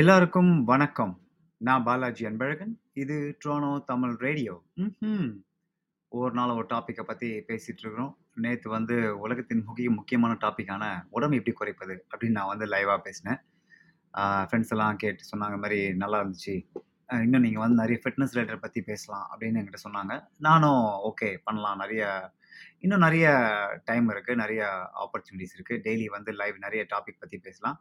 எல்லாருக்கும் வணக்கம். நான் பாலாஜி அன்பழகன். இது ட்ரோனோ தமிழ் ரேடியோ. ஒவ்வொரு நாளும் ஒரு டாப்பிக்கை பற்றி பேசிகிட்டு இருக்கிறோம். நேற்று உலகத்தின் முக்கியமான டாப்பிக்கான உடம்பு எப்படி குறைப்பது அப்படின்னு நான் லைவாக பேசினேன். ஃப்ரெண்ட்ஸ் எல்லாம் கேட்டு சொன்னாங்க, மாதிரி நல்லா இருந்துச்சு, இன்னும் நீங்கள் நிறைய ஃபிட்னஸ் ரிலேட்டட் பற்றி பேசலாம் அப்படின்னு என்கிட்ட சொன்னாங்க. நானும் ஓகே பண்ணலாம், இன்னும் நிறைய டைம் இருக்குது, நிறைய ஆப்பர்ச்சுனிட்டிஸ் இருக்குது. டெய்லி லைவ் நிறைய டாபிக் பற்றி பேசலாம்.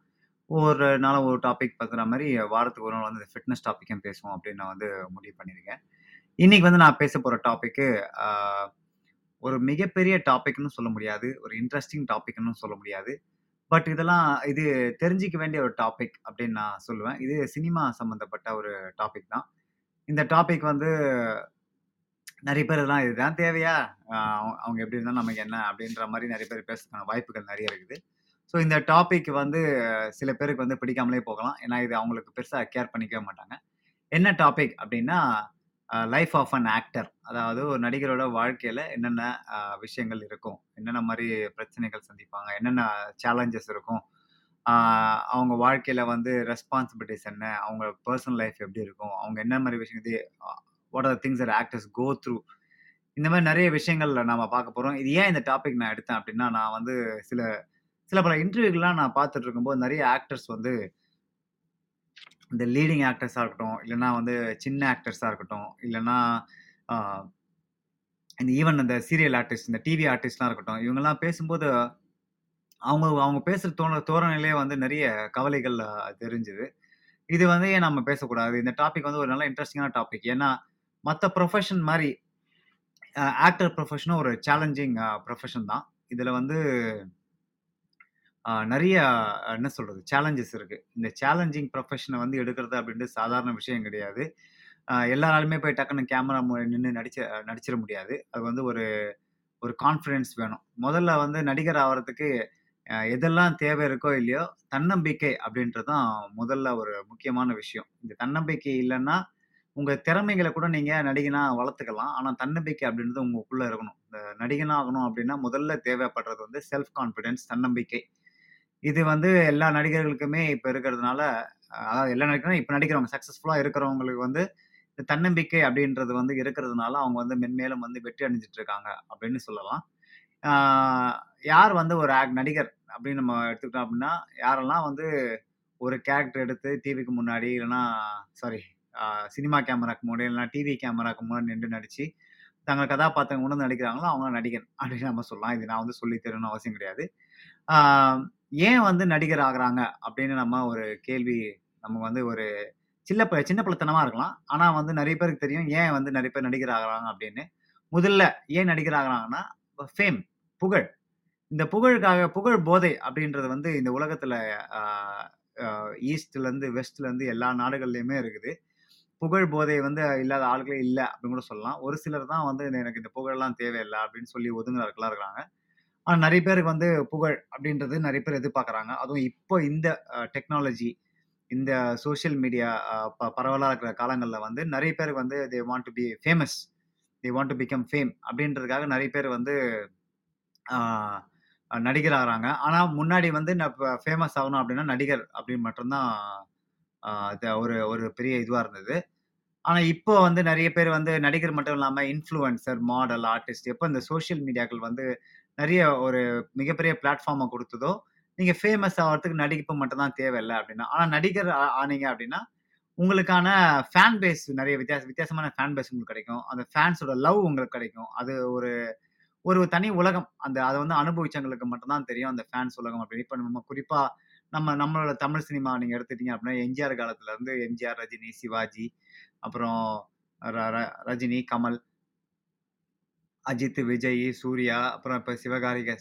ஒரு நாளும் ஒரு டாபிக் பார்த்துற மாதிரி வாரத்துக்கு ஒரு நாள் இந்த ஃபிட்னஸ் டாப்பிக்கும் பேசுவோம் அப்படின்னு நான் முடிவு பண்ணியிருக்கேன். இன்றைக்கி நான் பேச போகிற டாப்பிக்கு ஒரு மிகப்பெரிய டாபிக்னு சொல்ல முடியாது, ஒரு இன்ட்ரெஸ்டிங் டாபிக்னு சொல்ல முடியாது, பட் இது தெரிஞ்சிக்க வேண்டிய ஒரு டாபிக் அப்படின்னு நான் சொல்லுவேன். இது சினிமா சம்மந்தப்பட்ட ஒரு டாபிக் தான். இந்த டாபிக் நிறைய பேர் இதெல்லாம் இதுதான் தேவையா, அவங்க எப்படி இருந்தாலும் நமக்கு என்ன அப்படின்ற மாதிரி நிறைய பேர் பேசுறதுக்கான வாய்ப்புகள் நிறைய இருக்குது. ஸோ இந்த டாபிக் சில பேருக்கு பிடிக்காமலே போகலாம், ஏன்னா இது அவங்களுக்கு பெருசாக கேர் பண்ணிக்கவே மாட்டாங்க. என்ன டாபிக் அப்படின்னா, லைஃப் ஆஃப் அன் ஆக்டர், அதாவது ஒரு நடிகரோட வாழ்க்கையில் என்னென்ன விஷயங்கள் இருக்கும், என்னென்ன மாதிரி பிரச்சனைகள் சந்திப்பாங்க, என்னென்ன சேலஞ்சஸ் இருக்கும், அவங்க வாழ்க்கையில் ரெஸ்பான்சிபிலிட்டிஸ் என்ன, அவங்க பர்சனல் லைஃப் எப்படி இருக்கும், அவங்க என்ன மாதிரி விஷயம், இது what are things that actors go through, இந்த மாதிரி நிறைய விஷயங்கள் நம்ம பார்க்க போகிறோம். இது ஏன் இந்த டாபிக் நான் எடுத்தேன் அப்படின்னா, நான் சில பல இன்டர்வியூக்கெலாம் நான் பார்த்துட்டு இருக்கும்போது நிறைய ஆக்டர்ஸ் இந்த லீடிங் ஆக்டர்ஸாக இருக்கட்டும், இல்லைன்னா சின்ன ஆக்டர்ஸாக இருக்கட்டும், இல்லைன்னா இந்த ஈவன் அந்த சீரியல் ஆர்டிஸ்ட், இந்த டிவி ஆர்டிஸ்ட்லாம் இருக்கட்டும், இவங்கெல்லாம் பேசும்போது அவங்க பேசுகிற தோரணையிலே நிறைய கவலைகள் தெரிஞ்சுது. இது ஏன் நம்ம பேசக்கூடாது? இந்த டாபிக் ஒரு நல்ல இன்ட்ரெஸ்டிங்கான டாபிக். ஏன்னா மற்ற ப்ரொஃபஷன் மாதிரி ஆக்டர் ப்ரொஃபஷனும் ஒரு சேலஞ்சிங் ப்ரொஃபஷன் தான். இதில் நிறைய என்ன சொல்கிறது சேலஞ்சஸ் இருக்குது. இந்த சேலஞ்சிங் ப்ரொஃபஷனை எடுக்கிறது அப்படின்றது சாதாரண விஷயம் கிடையாது. எல்லாராலுமே போய் டக்குன்னு கேமரா நின்று நடிச்சிட முடியாது. அது ஒரு கான்ஃபிடென்ஸ் வேணும். முதல்ல நடிகர் ஆகிறதுக்கு எதெல்லாம் தேவை இருக்கோ இல்லையோ, தன்னம்பிக்கை அப்படின்றது தான் முதல்ல ஒரு முக்கியமான விஷயம். இந்த தன்னம்பிக்கை இல்லைன்னா உங்கள் திறமைகளை கூட நீங்கள் நடிகனாக வளர்த்துக்கலாம், ஆனால் தன்னம்பிக்கை அப்படின்றது உங்களுக்குள்ளே இருக்கணும். இந்த நடிகனாகணும் அப்படின்னா முதல்ல தேவைப்படுறது செல்ஃப் கான்ஃபிடென்ஸ், தன்னம்பிக்கை. இது எல்லா நடிகர்களுக்குமே இப்போ இருக்கிறதுனால, அதாவது எல்லா நடிகர்களும் இப்போ நடிக்கிறவங்க சக்ஸஸ்ஃபுல்லாக இருக்கிறவங்களுக்கு இந்த தன்னம்பிக்கை அப்படின்றது இருக்கிறதுனால அவங்க மென்மேலும் வெற்றி அடைஞ்சிட்டு இருக்காங்க அப்படின்னு சொல்லலாம். யார் ஒரு நடிகர் அப்படின்னு நம்ம எடுத்துக்கிட்டோம் அப்படின்னா, யாரெல்லாம் ஒரு கேரக்டர் எடுத்து டிவிக்கு முன்னாடி இல்லைன்னா சினிமா கேமராக்கு முன்னாடி இல்லைன்னா டிவி கேமராக்கு முன்னாடி நின்று நடித்து தங்கள் கதாபாத்திரம் உணர்ந்து நடிக்கிறாங்களோ அவங்க நடிகன் அப்படின்னு நம்ம சொல்லலாம். இது நான் சொல்லி தெரியணும்னு அவசியம் கிடையாது. ஏன் நடிகர் ஆகிறாங்க அப்படின்னு நம்ம ஒரு கேள்வி, நமக்கு ஒரு சின்ன பிள்ளைத்தனமாக இருக்கலாம், ஆனால் நிறைய பேருக்கு தெரியும் ஏன் நிறைய பேர் நடிகர் ஆகிறாங்க அப்படின்னு. முதல்ல ஏன் நடிகர் ஆகிறாங்கன்னா, ஃபேம், புகழ். இந்த புகழுக்காக, புகழ் போதை அப்படின்றது இந்த உலகத்தில் ஈஸ்ட்லேருந்து வெஸ்ட்லேருந்து எல்லா நாடுகள்லையுமே இருக்குது. புகழ் போதை இல்லாத ஆளுகளே இல்லை அப்படின்னு கூட சொல்லலாம். ஒரு சிலர் தான் எனக்கு இந்த புகழெல்லாம் தேவையில்லை அப்படின்னு சொல்லி ஒதுங்குறாருக்கெல்லாம் இருக்கிறாங்க. ஆனால் நிறைய பேருக்கு புகழ் அப்படின்றது நிறைய பேர் எதிர்பார்க்குறாங்க. அதுவும் இப்போ இந்த டெக்னாலஜி, இந்த சோஷியல் மீடியா பரவலாக இருக்கிற காலங்களில் நிறைய பேருக்கு they want to be famous, they want to become fame அப்படின்றதுக்காக நிறைய பேர் நடிகர் ஆகிறாங்க. ஆனால் முன்னாடி ஃபேமஸ் ஆகணும் அப்படின்னா நடிகர் அப்படின்னு மட்டும்தான் ஒரு பெரிய இதுவாக இருந்தது. ஆனால் இப்போ நிறைய பேர் நடிகர் மட்டும் இல்லாமல் இன்ஃப்ளூயன்சர், மாடல், ஆர்டிஸ்ட், எப்போ இந்த சோஷியல் மீடியாக்கள் நிறைய ஒரு மிகப்பெரிய பிளாட்ஃபார்மை கொடுத்ததோ, நீங்கள் ஃபேமஸ் ஆகிறதுக்கு நடிப்பு மட்டும்தான் தேவையில்லை அப்படின்னா. ஆனால் நடிகர் ஆனீங்க அப்படின்னா உங்களுக்கான ஃபேன் பேஸ், நிறைய வித்தியாசமான ஃபேன் பேஸ் உங்களுக்கு கிடைக்கும். அந்த ஃபேன்ஸோட லவ் உங்களுக்கு கிடைக்கும். அது ஒரு தனி உலகம். அதை அனுபவிச்சவங்களுக்கு மட்டும்தான் தெரியும் அந்த ஃபேன்ஸ் உலகம் அப்படின்னு. இப்போ நம்ம குறிப்பாக நம்மளோட தமிழ் சினிமா நீங்கள் எடுத்துட்டீங்க அப்படின்னா, எம்ஜிஆர் காலத்துலேருந்து எம்ஜிஆர், ரஜினி, சிவாஜி, அப்புறம் ரஜினி, கமல், அஜித், விஜய், சூர்யா, அப்புறம் இப்போ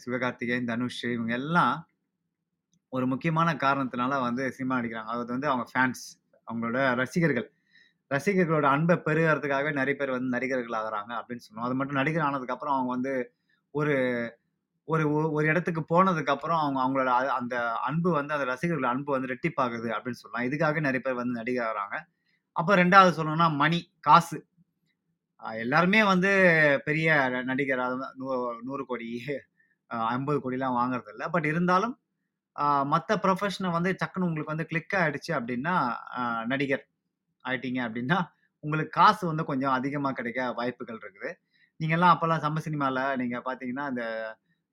சிவகார்த்திகேயன், தனுஷ், இவங்க எல்லாம் ஒரு முக்கியமான காரணத்தினால சினிமா நடிக்கிறாங்க. அது அவங்க ஃபேன்ஸ், அவங்களோட ரசிகர்களோட அன்பை பெறுகிறதுக்காகவே நிறைய பேர் நடிகர்கள் ஆகிறாங்க அப்படின்னு சொன்னோம். அது மட்டும் நடிகர் ஆனதுக்கப்புறம் அவங்க ஒரு ஒரு ஒரு இடத்துக்கு போனதுக்கப்புறம் அவங்களோட அந்த அன்பு அந்த ரசிகர்கள் அன்பு ரெட்டிப்பாகுது அப்படின்னு சொல்லலாம். இதுக்காக நிறைய பேர் நடிகர் ஆகிறாங்க. அப்போ ரெண்டாவது சொல்லணும்னா மணி, காசு. எல்லாருமே பெரிய நடிகர் 100 கோடி 50 கோடிலாம் வாங்குறதில்ல, பட் இருந்தாலும் மற்ற ப்ரொஃபஷனை வந்து டக்குன்னு உங்களுக்கு வந்து கிளிக் ஆகிடுச்சு அப்படின்னா நடிகர் ஆயிட்டீங்க அப்படின்னா உங்களுக்கு காசு வந்து கொஞ்சம் அதிகமாக கிடைக்க வாய்ப்புகள் இருக்குது. நீங்கள்லாம் அப்போல்லாம் சம்ம சினிமாவில் நீங்கள் பார்த்தீங்கன்னா இந்த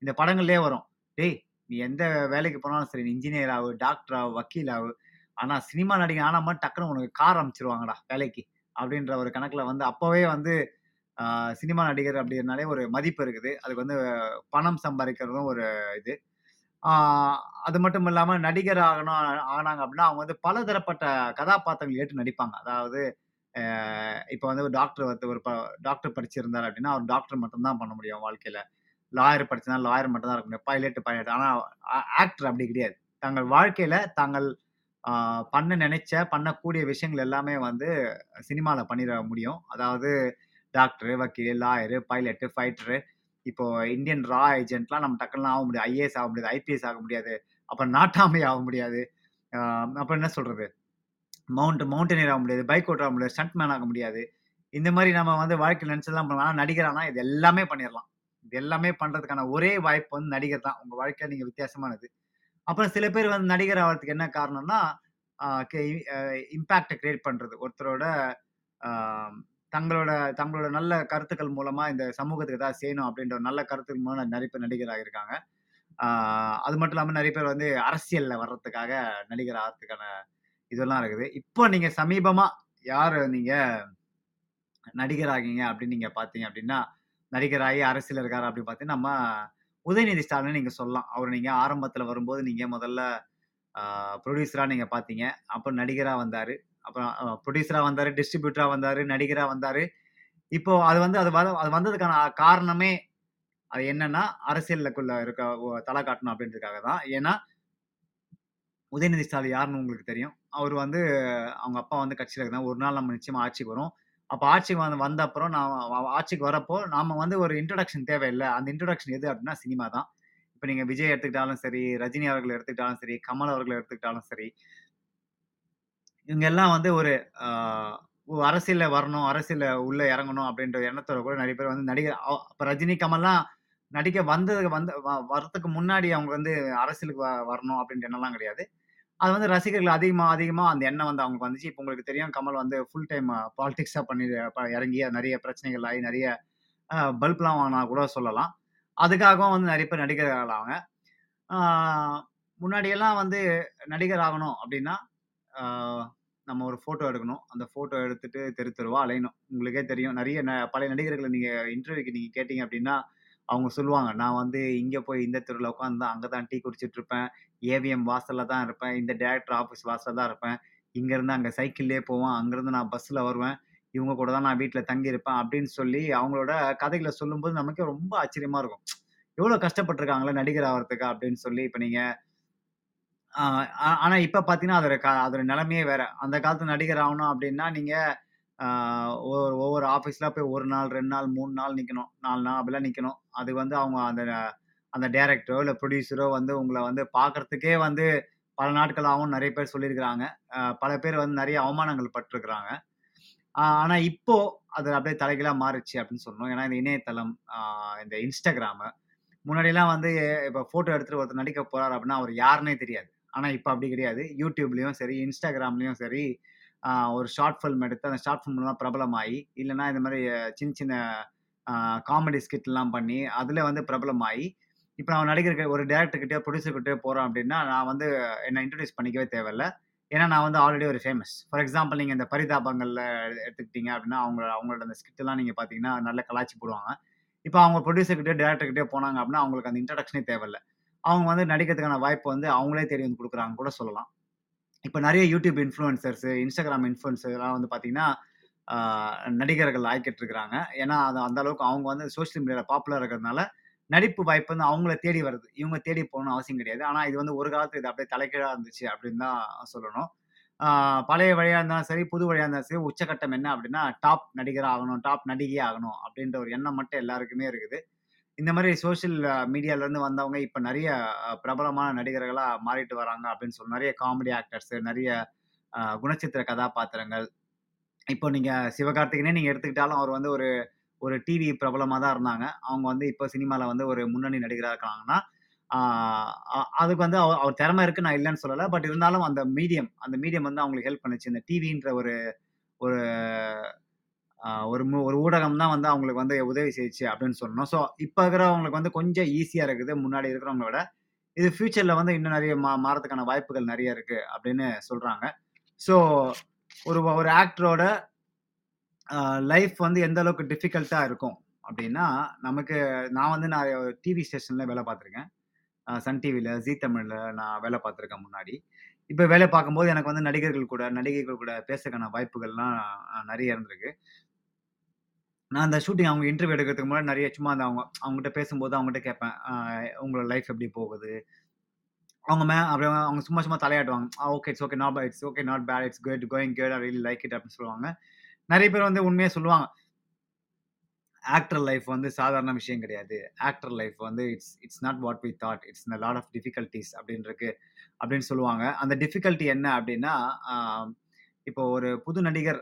இந்த படங்கள்லேயே வரும், டேய் நீ எந்த வேலைக்கு போனாலும் சரி, இன்ஜினியர் ஆகு, டாக்டர் ஆகு, வக்கீல் ஆகு, ஆனால் சினிமா நடிகர் ஆனால் மாதிரி டக்குன்னு உனக்கு கார் அமைச்சிருவாங்கடா வேலைக்கு அப்படின்ற ஒரு கணக்கில் வந்து அப்போவே வந்து சினிமா நடிகர் அப்படின்னாலே ஒரு மதிப்பு இருக்குது. அதுக்கு வந்து பணம் சம்பாதிக்கிறதும் ஒரு இது. அது மட்டும் இல்லாமல் நடிகர் ஆனாங்க அப்படின்னா அவங்க வந்து பலதரப்பட்ட கதாபாத்திரங்கள் ஏற்று நடிப்பாங்க. அதாவது இப்போ வந்து ஒரு டாக்டர் வந்து ஒரு டாக்டர் படிச்சிருந்தார் அப்படின்னா அவர் டாக்டர் மட்டும்தான் பண்ண முடியும் வாழ்க்கையில். லாயர் படிச்சிருந்தா லாயர் மட்டும் தான் இருக்க முடியும், பைலட். ஆனால் ஆக்டர் அப்படி கிடையாது. தங்கள் வாழ்க்கையில் தாங்கள் பண்ண நினைச்ச பண்ணக்கூடிய விஷயங்கள் எல்லாமே வந்து சினிமாவில் பண்ணிட முடியும். அதாவது டாக்டரு, வக்கீல், லாயரு, பைலட்டு, ஃபைட்டரு, இப்போ இந்தியன் ரா ஏஜென்ட்லாம் நம்ம டக்குலாம் ஆக முடியாது, ஐஏஎஸ் ஆக முடியாது, ஐபிஎஸ் ஆக முடியாது, அப்புறம் நாட்டாமை ஆக முடியாது, அப்புறம் என்ன சொல்றது மவுண்டனியர் ஆக முடியாது, பைக் ஓட்டர் ஆக முடியாது, ஸ்டண்ட் மேன் ஆக முடியாது. இந்த மாதிரி நம்ம வந்து வாழ்க்கையில் நினைச்சதெல்லாம் பண்ணலாம். நடிகரானா இது எல்லாமே பண்ணிடலாம். இது எல்லாமே பண்ணுறதுக்கான ஒரே வாய்ப்பு வந்து நடிகர் தான். உங்கள் வாழ்க்கையில் நீங்கள் வித்தியாசமானது. அப்புறம் சில பேர் வந்து நடிகர் ஆகிறதுக்கு என்ன காரணம்னா இம்பேக்டை கிரியேட் பண்ணுறது, ஒருத்தரோட தங்களோட நல்ல கருத்துக்கள் மூலமாக இந்த சமூகத்துக்கு ஏதாவது செய்யணும் அப்படின்ற நல்ல கருத்துக்கள் மூலம் நிறைய பேர் நடிகராக இருக்காங்க. அது மட்டும் இல்லாமல் நிறைய பேர் வந்து அரசியலில் வர்றதுக்காக நடிகர் ஆகிறதுக்கான இதெல்லாம் இருக்குது. இப்போ நீங்கள் சமீபமாக யார் நீங்கள் நடிகராகிங்க அப்படின்னு நீங்கள் பார்த்தீங்க அப்படின்னா, நடிகராகி அரசியல் இருக்கார் அப்படின்னு பார்த்தீங்கன்னா நம்ம உதயநிதி ஸ்டாலின் நீங்கள் சொல்லலாம். அவர் நீங்கள் ஆரம்பத்தில் வரும்போது நீங்கள் முதல்ல ப்ரொடியூசராக நீங்கள் பார்த்தீங்க, அப்புறம் நடிகராக வந்தார், அப்புறம் ப்ரொடியூசராக வந்தார், டிஸ்ட்ரிபியூட்டராக வந்தார், நடிகராக வந்தார். இப்போது அது வந்து அது வந்ததுக்கான காரணமே அது என்னன்னா அரசியலுக்குள்ளே இருக்க தலை காட்டணும் அப்படின்றதுக்காக தான். ஏன்னா உதயநிதி ஸ்டாலின் யாருன்னு உங்களுக்கு தெரியும். அவர் வந்து அவங்க அப்பா வந்து கட்சியில் இருக்காங்க. ஒரு நாள் நம்ம நிச்சயமாக ஆட்சிக்கு வரும். அப்போ ஆட்சிக்கு வந்த அப்புறம் ஆட்சிக்கு வரப்போ நாம் வந்து ஒரு இன்ட்ரடக்ஷன் தேவையில்லை. அந்த இன்ட்ரடக்ஷன் எது அப்படின்னா சினிமா தான். இப்போ நீங்கள் விஜய் எடுத்துக்கிட்டாலும் சரி, ரஜினி அவர்கள் எடுத்துக்கிட்டாலும் சரி, கமல் அவர்கள் எடுத்துக்கிட்டாலும் சரி, இவங்க எல்லாம் வந்து ஒரு அரசியலில் வரணும், அரசியலில் உள்ளே இறங்கணும் அப்படின்ற எண்ணத்தோட கூட நிறைய பேர் வந்து நடிகர். இப்போ ரஜினி, கமல்லாம் நடிக்க வர்றதுக்கு முன்னாடி அவங்க வந்து அரசியலுக்கு வரணும் அப்படின்ற எண்ணம்லாம் கிடையாது. அது வந்து ரசிகர்கள் அதிகமாக அந்த எண்ணம் வந்து அவங்களுக்கு வந்துச்சு. இப்போ உங்களுக்கு தெரியும், கமல் வந்து ஃபுல் டைம் பாலிடிக்ஸாக பண்ணி இறங்கி நிறைய பிரச்சனைகள் ஆகி நிறைய பல்ப்லாம் வாங்கினா கூட சொல்லலாம். அதுக்காகவும் வந்து நிறைய பேர் நடிகர்கள் அவங்க முன்னாடியெல்லாம் வந்து நடிகர் ஆகணும் அப்படின்னா நம்ம ஒரு ஃபோட்டோ எடுக்கணும், அந்த ஃபோட்டோ எடுத்துட்டு தெரு தெருவா அலையணும். உங்களுக்கே தெரியும், நிறைய பழைய நடிகர்களை நீங்கள் இன்டர்வியூக்கு நீங்கள் கேட்டிங்க அப்படின்னா அவங்க சொல்லுவாங்க, நான் வந்து இங்கே போய் இந்த தெருவில் உட்காந்து அங்கே தான் டீ குடிச்சிட்டு இருப்பேன், ஏவிஎம் வாசலில் தான் இருப்பேன், இந்த டைரக்டர் ஆஃபீஸ் வாசலில் தான் இருப்பேன், இங்கேருந்து அங்கே சைக்கிள்லேயே போவேன், அங்கேருந்து நான் பஸ்ஸில் வருவேன், இவங்க கூட தான் நான் வீட்டில் தங்கியிருப்பேன் அப்படின்னு சொல்லி அவங்களோட கதைகளை சொல்லும்போது நமக்கே ரொம்ப ஆச்சரியமாக இருக்கும். எவ்வளோ கஷ்டப்பட்டுருக்காங்களே நடிகர் ஆகிறதுக்கு அப்படின்னு சொல்லி இப்போ நீங்கள். ஆனால் இப்போ பார்த்தீங்கன்னா அதோட நிலைமையே வேறு. அந்த காலத்து நடிகர் ஆகணும் அப்படின்னா நீங்கள் ஒவ்வொரு ஆஃபீஸ்லாம் போய் ஒரு நாள், 2 நாள், 3 நாள் நிற்கணும், 4 நாள் அப்படிலாம் நிற்கணும். அது வந்து அவங்க அந்த அந்த டைரக்டரோ இல்லை ப்ரொடியூசரோ வந்து உங்களை வந்து பார்க்குறதுக்கே வந்து பல நாட்களாகவும் நிறைய பேர் சொல்லியிருக்கிறாங்க. பல பேர் வந்து நிறைய அவமானங்கள் பட்டிருக்கிறாங்க. ஆனால் இப்போது அது அப்படியே தலைகளாக மாறிச்சு அப்படின்னு சொல்லணும். ஏன்னா இந்த இணையதளம், இந்த இன்ஸ்டாகிராமு, முன்னாடியெல்லாம் வந்து இப்போ ஃபோட்டோ எடுத்துகிட்டு ஒருத்தர் நடிக்க போகிறார் அப்படின்னா அவர் யாருன்னே தெரியாது. ஆனால் இப்போ அப்படி கிடையாது. யூடியூப்லேயும் சரி, இன்ஸ்டாகிராம்லேயும் சரி, ஒரு ஷார்ட் ஃபிலிம் எடுத்து அந்த ஷார்ட் ஃபிலிம்லாம் பிரபலமாகி, இல்லைன்னா இந்த மாதிரி சின்ன சின்ன காமெடி ஸ்கிட்லாம் பண்ணி அதில் வந்து பிரபலமாகி, இப்போ நான் நடிகர் ஒரு டேரக்டர்கிட்டயோ ப்ரொடியூசர்கிட்டயோ போகிறோம் அப்படின்னா நான் வந்து என்னை இன்ட்ரடியூஸ் பண்ணிக்கவே தேவையில்லை. ஏன்னா நான் வந்து ஆல்ரெடி ஒரு ஃபேமஸ். ஃபார் எக்ஸாம்பிள், நீங்கள் இந்த பரிதாபங்களில் எடுத்துக்கிட்டிங்க அப்படின்னா அவங்களோட அந்த ஸ்கிட்டெல்லாம் நீங்கள் பார்த்தீங்கன்னா நல்லா கலாச்சி போடுவாங்க. இப்போ அவங்க ப்ரொடியூசர்கிட்டே டேரக்டர்கிட்டே போனாங்க அப்படின்னா அவங்களுக்கு அந்த இன்ட்ரடக்ஷனே தேவையில்லை. அவங்க வந்து நடிக்கிறதுக்கான வாய்ப்பு வந்து அவங்களே தேடி வந்து கொடுக்குறாங்க கூட சொல்லலாம். இப்போ நிறைய யூடியூப் இன்ஃப்ளூயன்சர்ஸு, இன்ஸ்டாகிராம் இன்ஃப்ளூயன்ஸர்லாம் வந்து பார்த்தீங்கன்னா நடிகர்கள் ஆகிக்கிட்டு இருக்கிறாங்க. ஏன்னா அது அந்தளவுக்கு அவங்க வந்து சோஷியல் மீடியாவில் பாப்புலர் இருக்கிறதுனால நடிப்பு வாய்ப்பு வந்து அவங்கள தேடி வருது. இவங்க தேடி போகணும்னு அவசியம் கிடையாது. ஆனால் இது வந்து ஒரு காலத்தில் இது அப்படியே தலைகீழாக இருந்துச்சு அப்படின்னு தான் சொல்லணும். பழைய வழியாக இருந்தாலும் சரி, புது வழியாக இருந்தாலும் சரி, உச்சகட்டம் என்ன அப்படின்னா டாப் நடிகராக ஆகணும், டாப் நடிகை ஆகணும் அப்படின்ற ஒரு எண்ணம் மட்டும் எல்லாருக்குமே இருக்குது. இந்த மாதிரி சோஷியல் மீடியாவிலேருந்து வந்தவங்க இப்போ நிறைய பிரபலமான நடிகர்களாக மாறிட்டு வராங்க அப்படின்னு சொல்லி நிறைய காமெடி ஆக்டர்ஸு, நிறைய குணச்சித்திர கதாபாத்திரங்கள். இப்போ நீங்கள் சிவகார்த்திகேயனே நீங்கள் எடுத்துக்கிட்டாலும் அவர் வந்து ஒரு டிவி பிரபலமாக தான் இருந்தாங்க. அவங்க வந்து இப்போ சினிமாவில் வந்து ஒரு முன்னணி நடிகராக இருக்காங்கன்னா அதுக்கு வந்து அவர் திறமை இருக்கு, நான் இல்லைன்னு சொல்லலை. பட் இருந்தாலும் அந்த மீடியம் வந்து அவங்களுக்கு ஹெல்ப் பண்ணுச்சு. இந்த டிவின்ற ஒரு ஒரு ஒரு ஊடகம் தான் வந்து அவங்களுக்கு வந்து உதவி செய்யுச்சு அப்படின்னு சொல்லணும். ஸோ இப்போ இருக்கிறவங்களுக்கு வந்து கொஞ்சம் ஈஸியாக இருக்குது முன்னாடி இருக்கிறவங்கள விட. இது ஃபியூச்சரில் வந்து இன்னும் நிறைய மாறத்துக்கான வாய்ப்புகள் நிறைய இருக்கு அப்படின்னு சொல்றாங்க. ஸோ ஒரு ஒரு ஆக்டரோட லைஃப் வந்து எந்த அளவுக்கு டிஃபிகல்ட்டாக இருக்கும் அப்படின்னா, நமக்கு நான் டிவி ஸ்டேஷனில் வேலை பார்த்துருக்கேன். சன் டிவியில், ஜீ தமிழில் நான் வேலை பார்த்துருக்கேன் முன்னாடி. இப்போ வேலை பார்க்கும்போது எனக்கு வந்து நடிகைகள் கூட பேசுறதுக்கான வாய்ப்புகள்லாம் நிறைய இருந்திருக்கு. நான் அந்த ஷூட்டிங் அவங்க இன்டர்வியூ எடுக்கிறதுக்கு முன்னாடி நிறைய சும்மா அந்த அவங்ககிட்ட பேசும்போது அவங்ககிட்ட கேட்பேன், உங்களோட லைஃப் எப்படி போகுது. அவங்க அப்படியே அவங்க சும்மா தலையாட்டுவாங்க. Okay, it's okay, not it's okay, not bad, it's good, going good, I really like it அப்படின்னு சொல்லுவாங்க. நிறைய பேர் வந்து உண்மையாக சொல்லுவாங்க, ஆக்டர் லைஃப் வந்து சாதாரண விஷயம் கிடையாது, ஆக்டர் லைஃப் வந்து it's not what we thought, it's a lot of difficulties அப்படின்னு சொல்லுவாங்க. அந்த டிஃபிகல்ட்டி என்ன அப்படின்னா, இப்போ ஒரு புது நடிகர்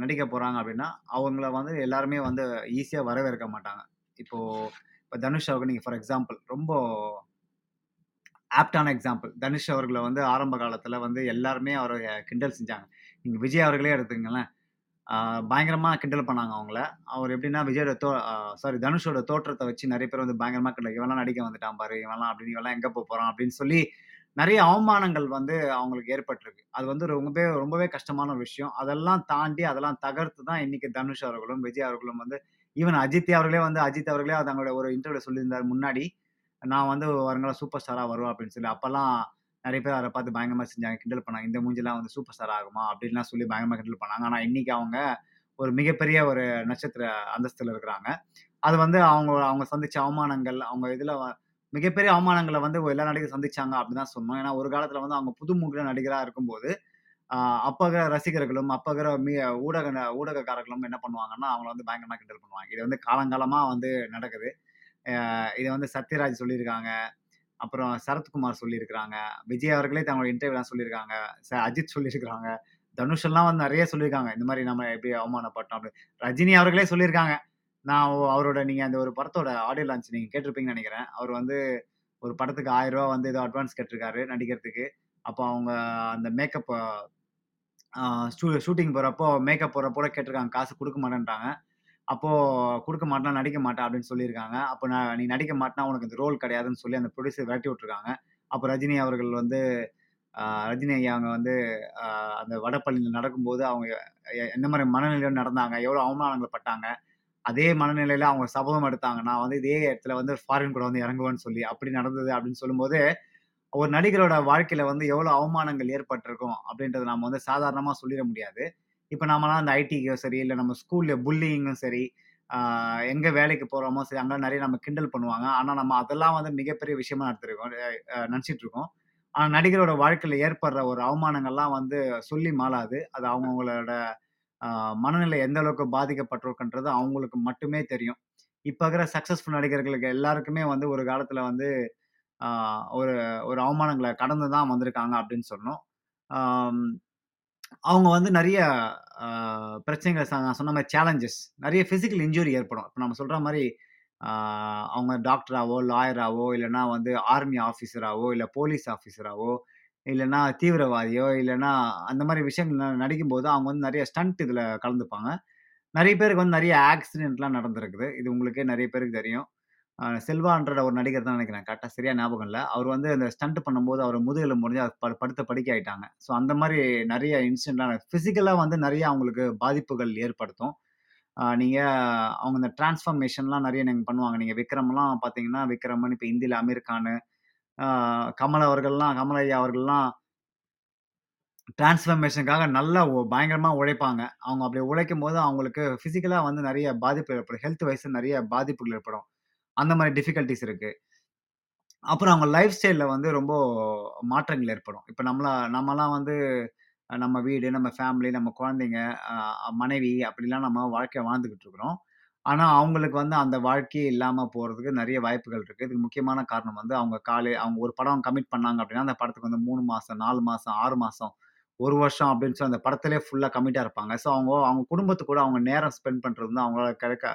நடிக்க போகிறாங்க அப்படின்னா அவங்கள வந்து எல்லாருமே வந்து ஈஸியாக வரவேற்க மாட்டாங்க. இப்போ தனுஷ் அவர்கள் நீங்கள் ஃபார் எக்ஸாம்பிள், ரொம்ப ஆப்டான எக்ஸாம்பிள். தனுஷ் அவர்களை வந்து ஆரம்ப காலத்தில் வந்து எல்லாருமே அவரை கிண்டல் செஞ்சாங்க. நீங்கள் விஜய் அவர்களே எடுத்துக்கங்களேன், பயங்கரமாக கிண்டல் பண்ணாங்க அவங்கள. அவர் எப்படின்னா விஜயோட தனுஷோட தோற்றத்தை வச்சு நிறைய பேர் வந்து பயங்கரமாக கிண்டல், இவெல்லாம் நடிக்க வந்துட்டான் பாரு, இவெல்லாம் அப்படின்னு, இவெல்லாம் எங்கே போகிறான் அப்படின்னு சொல்லி நிறைய அவமானங்கள் வந்து அவங்களுக்கு ஏற்பட்டிருக்கு. அது வந்து ரொம்பவே கஷ்டமான ஒரு விஷயம். அதெல்லாம் தாண்டி அதெல்லாம் தகர்த்து தான் இன்னைக்கு தனுஷ் அவர்களும் விஜய் அவர்களும் வந்து, ஈவன் அஜித் அவர்களே அவங்களோட ஒரு இன்டர்வியூல சொல்லியிருந்தார் முன்னாடி, நான் வந்து வருங்களா சூப்பர் ஸ்டாராக வருவேன் அப்படின்னு சொல்லி. அப்போல்லாம் நிறைய பேர் அதை பார்த்து பயங்கரமாக செஞ்சாங்க, கிண்டல் பண்ணாங்க, இந்த மூஞ்சிலாம் வந்து சூப்பர் ஸ்டார் ஆகுமா அப்படின்லாம் சொல்லி பயங்கரமாக கிண்டல் பண்ணாங்க. ஆனால் இன்னைக்கு அவங்க ஒரு மிகப்பெரிய ஒரு நட்சத்திர அந்தஸ்தில் இருக்கிறாங்க. அது வந்து அவங்க சந்திச்ச அவமானங்கள், அவங்க இதில் மிகப்பெரிய அவமானங்களை வந்து எல்லா நடிகரும் சந்திச்சாங்க அப்படின்னு தான் சொன்னோம். ஏன்னா ஒரு காலத்தில் வந்து அவங்க புதுமுக நடிகராக இருக்கும்போது அப்பகிற ரசிகர்களும் அப்பகிற ஊடகக்காரர்களும் என்ன பண்ணுவாங்கன்னா அவங்கள வந்து பயங்கரமாக கிண்டல் பண்ணுவாங்க. இது வந்து காலங்காலமாக வந்து நடக்குது. இதை வந்து சத்யராஜ் சொல்லியிருக்காங்க, அப்புறம் சரத்குமார் சொல்லியிருக்கிறாங்க, விஜய் அவர்களே தங்களோட இன்டர்வியூலாம் சொல்லியிருக்காங்க, அஜித் சொல்லியிருக்கிறாங்க, தனுஷ் எல்லாம் வந்து நிறைய சொல்லியிருக்காங்க இந்த மாதிரி நம்ம எப்படி அவமானப்பட்டோம் அப்படின்னு. ரஜினி அவர்களே சொல்லியிருக்காங்க. நான் அவரோட நீங்கள் அந்த ஒரு படத்தோட ஆடியோ லான்ச் நீங்கள் கேட்டிருப்பீங்கன்னு நினைக்கிறேன். அவர் வந்து ஒரு படத்துக்கு 1000 ரூபா வந்து ஏதோ அட்வான்ஸ் கேட்டிருக்காரு நடிக்கிறதுக்கு. அப்போ அவங்க அந்த மேக்கப் ஷூட்டிங் போகிறப்போ மேக்கப் போகிறப்போட கேட்டிருக்காங்க, காசு கொடுக்க மாட்டேன்ட்டாங்க. அப்போது கொடுக்க மாட்டேனா நடிக்க மாட்டேன் அப்படின்னு சொல்லியிருக்காங்க. அப்போ நீ நடிக்க மாட்டேனா உனக்கு இந்த ரோல் கிடையாதுன்னு சொல்லி அந்த ப்ரொடியூசர் விரட்டி விட்டுருக்காங்க. அப்போ ரஜினி ஐயா அவங்க வந்து அந்த வடப்பள்ளியில் நடக்கும்போது அவங்க என்ன மாதிரி மனநிலையோடு நடந்தாங்க, எவ்வளோ அவமானங்கள் பட்டாங்க, அதே மனநிலையில் அவங்க சபதம் எடுத்தாங்க, நான் வந்து இதே இடத்துல வந்து ஃபாரின் கூட வந்து இறங்குவேன்னு சொல்லி அப்படி நடந்தது அப்படின்னு சொல்லும்போது ஒரு நடிகரோட வாழ்க்கையில் வந்து எவ்வளோ அவமானங்கள் ஏற்பட்டிருக்கும் அப்படின்றது நம்ம வந்து சாதாரணமாக சொல்லிட முடியாது. இப்போ நம்மளாம் அந்த ஐடிக்கோ சரி, இல்லை நம்ம ஸ்கூலில் புல்லிங்கும் சரி, எங்கே வேலைக்கு போகிறோமோ சரி, அங்கெல்லாம் நிறைய நம்ம கிண்டல் பண்ணுவாங்க. ஆனால் நம்ம அதெல்லாம் வந்து மிகப்பெரிய விஷயமா நினச்சிட்ருக்கோம். ஆனால் நடிகரோட வாழ்க்கையில் ஏற்படுற ஒரு அவமானங்கள்லாம் வந்து சொல்லி மாளாது. அது அவங்களோட மனநிலை எந்த அளவுக்கு பாதிக்கப்பட்டிருக்குன்றது அவங்களுக்கு மட்டுமே தெரியும். இப்போ இருக்கிற சக்ஸஸ்ஃபுல் நடிகர்களுக்கு எல்லாருக்குமே வந்து ஒரு காலத்தில் வந்து ஒரு ஒரு அவமானங்களை கடந்து தான் வந்திருக்காங்க அப்படின்னு சொன்னோம். அவங்க வந்து நிறைய பிரச்சனைகள், நான் சொன்ன மாதிரி சேலஞ்சஸ், நிறைய ஃபிசிக்கல் இன்ஜுரி ஏற்படும். இப்போ நம்ம சொல்கிற மாதிரி அவங்க டாக்டராகவோ, லாயராகவோ, இல்லைன்னா வந்து ஆர்மி ஆஃபீஸராகவோ, இல்லை போலீஸ் ஆஃபீஸராகவோ, இல்லைன்னா தீவிரவாதியோ, இல்லைன்னா அந்த மாதிரி விஷயங்கள் நடிக்கும்போது அவங்க வந்து நிறைய ஸ்டண்ட் இதில் கலந்துப்பாங்க. நிறைய பேருக்கு வந்து நிறைய ஆக்சிடென்ட்லாம் நடந்திருக்குது. இது உங்களுக்கே நிறைய பேருக்கு தெரியும். செல்வான்ற ஒரு நடிகர் தான் நினைக்கிறேன், கரெக்டாக சரியா ஞாபகம் இல்லை. அவர் வந்து அந்த ஸ்டண்ட் பண்ணும்போது அவர் முதுகில் முடிஞ்சு அவர் படுக்க ஆகிட்டாங்க. ஸோ அந்த மாதிரி நிறைய இன்சிடென்ட்லாம் ஃபிசிக்கலாக வந்து நிறைய அவங்களுக்கு பாதிப்புகள் ஏற்படுத்தும். நீங்கள் அவங்க இந்த டிரான்ஸ்ஃபர்மேஷன்லாம் நிறைய நீங்கள் பண்ணுவாங்க. நீங்கள் விக்ரம்லாம் பார்த்தீங்கன்னா, விக்ரம்னு இப்போ இந்தியில் அமீர் கான், கமல் ஐயா அவர்கள்லாம் டிரான்ஸ்ஃபர்மேஷனுக்காக நல்லா பயங்கரமாக உழைப்பாங்க. அவங்க அப்படி உழைக்கும் போது அவங்களுக்கு ஃபிசிக்கலாக வந்து நிறைய பாதிப்புகள் ஏற்படும், ஹெல்த் வைஸில் நிறைய பாதிப்புகள் ஏற்படும். அந்த மாதிரி டிஃபிகல்ட்டிஸ் இருக்குது. அப்புறம் அவங்க லைஃப் ஸ்டைலில் வந்து ரொம்ப மாற்றங்கள் ஏற்படும். இப்போ நம்மலாம் வந்து நம்ம வீடு, நம்ம ஃபேமிலி, நம்ம குழந்தைங்க, மனைவி அப்படிலாம் நம்ம வாழ்க்கையை வாழ்ந்துக்கிட்டு இருக்கிறோம். ஆனால் அவங்களுக்கு வந்து அந்த வாழ்க்கையே இல்லாமல் போகிறதுக்கு நிறைய வாய்ப்புகள் இருக்குது. இதுக்கு முக்கியமான காரணம் வந்து அவங்க ஒரு படம் கமிட் பண்ணாங்க அப்படின்னா அந்த படத்துக்கு வந்து 3 மாதம், 4 மாதம், 6 மாதம், 1 வருஷம் அப்படின்னு சொல்லி அந்த படத்துலேயே ஃபுல்லாக கமிட்டாக இருப்பாங்க. ஸோ அவங்க குடும்பத்துக்கூட அவங்க நேரம் ஸ்பெண்ட் பண்ணுறது வந்து அவங்களால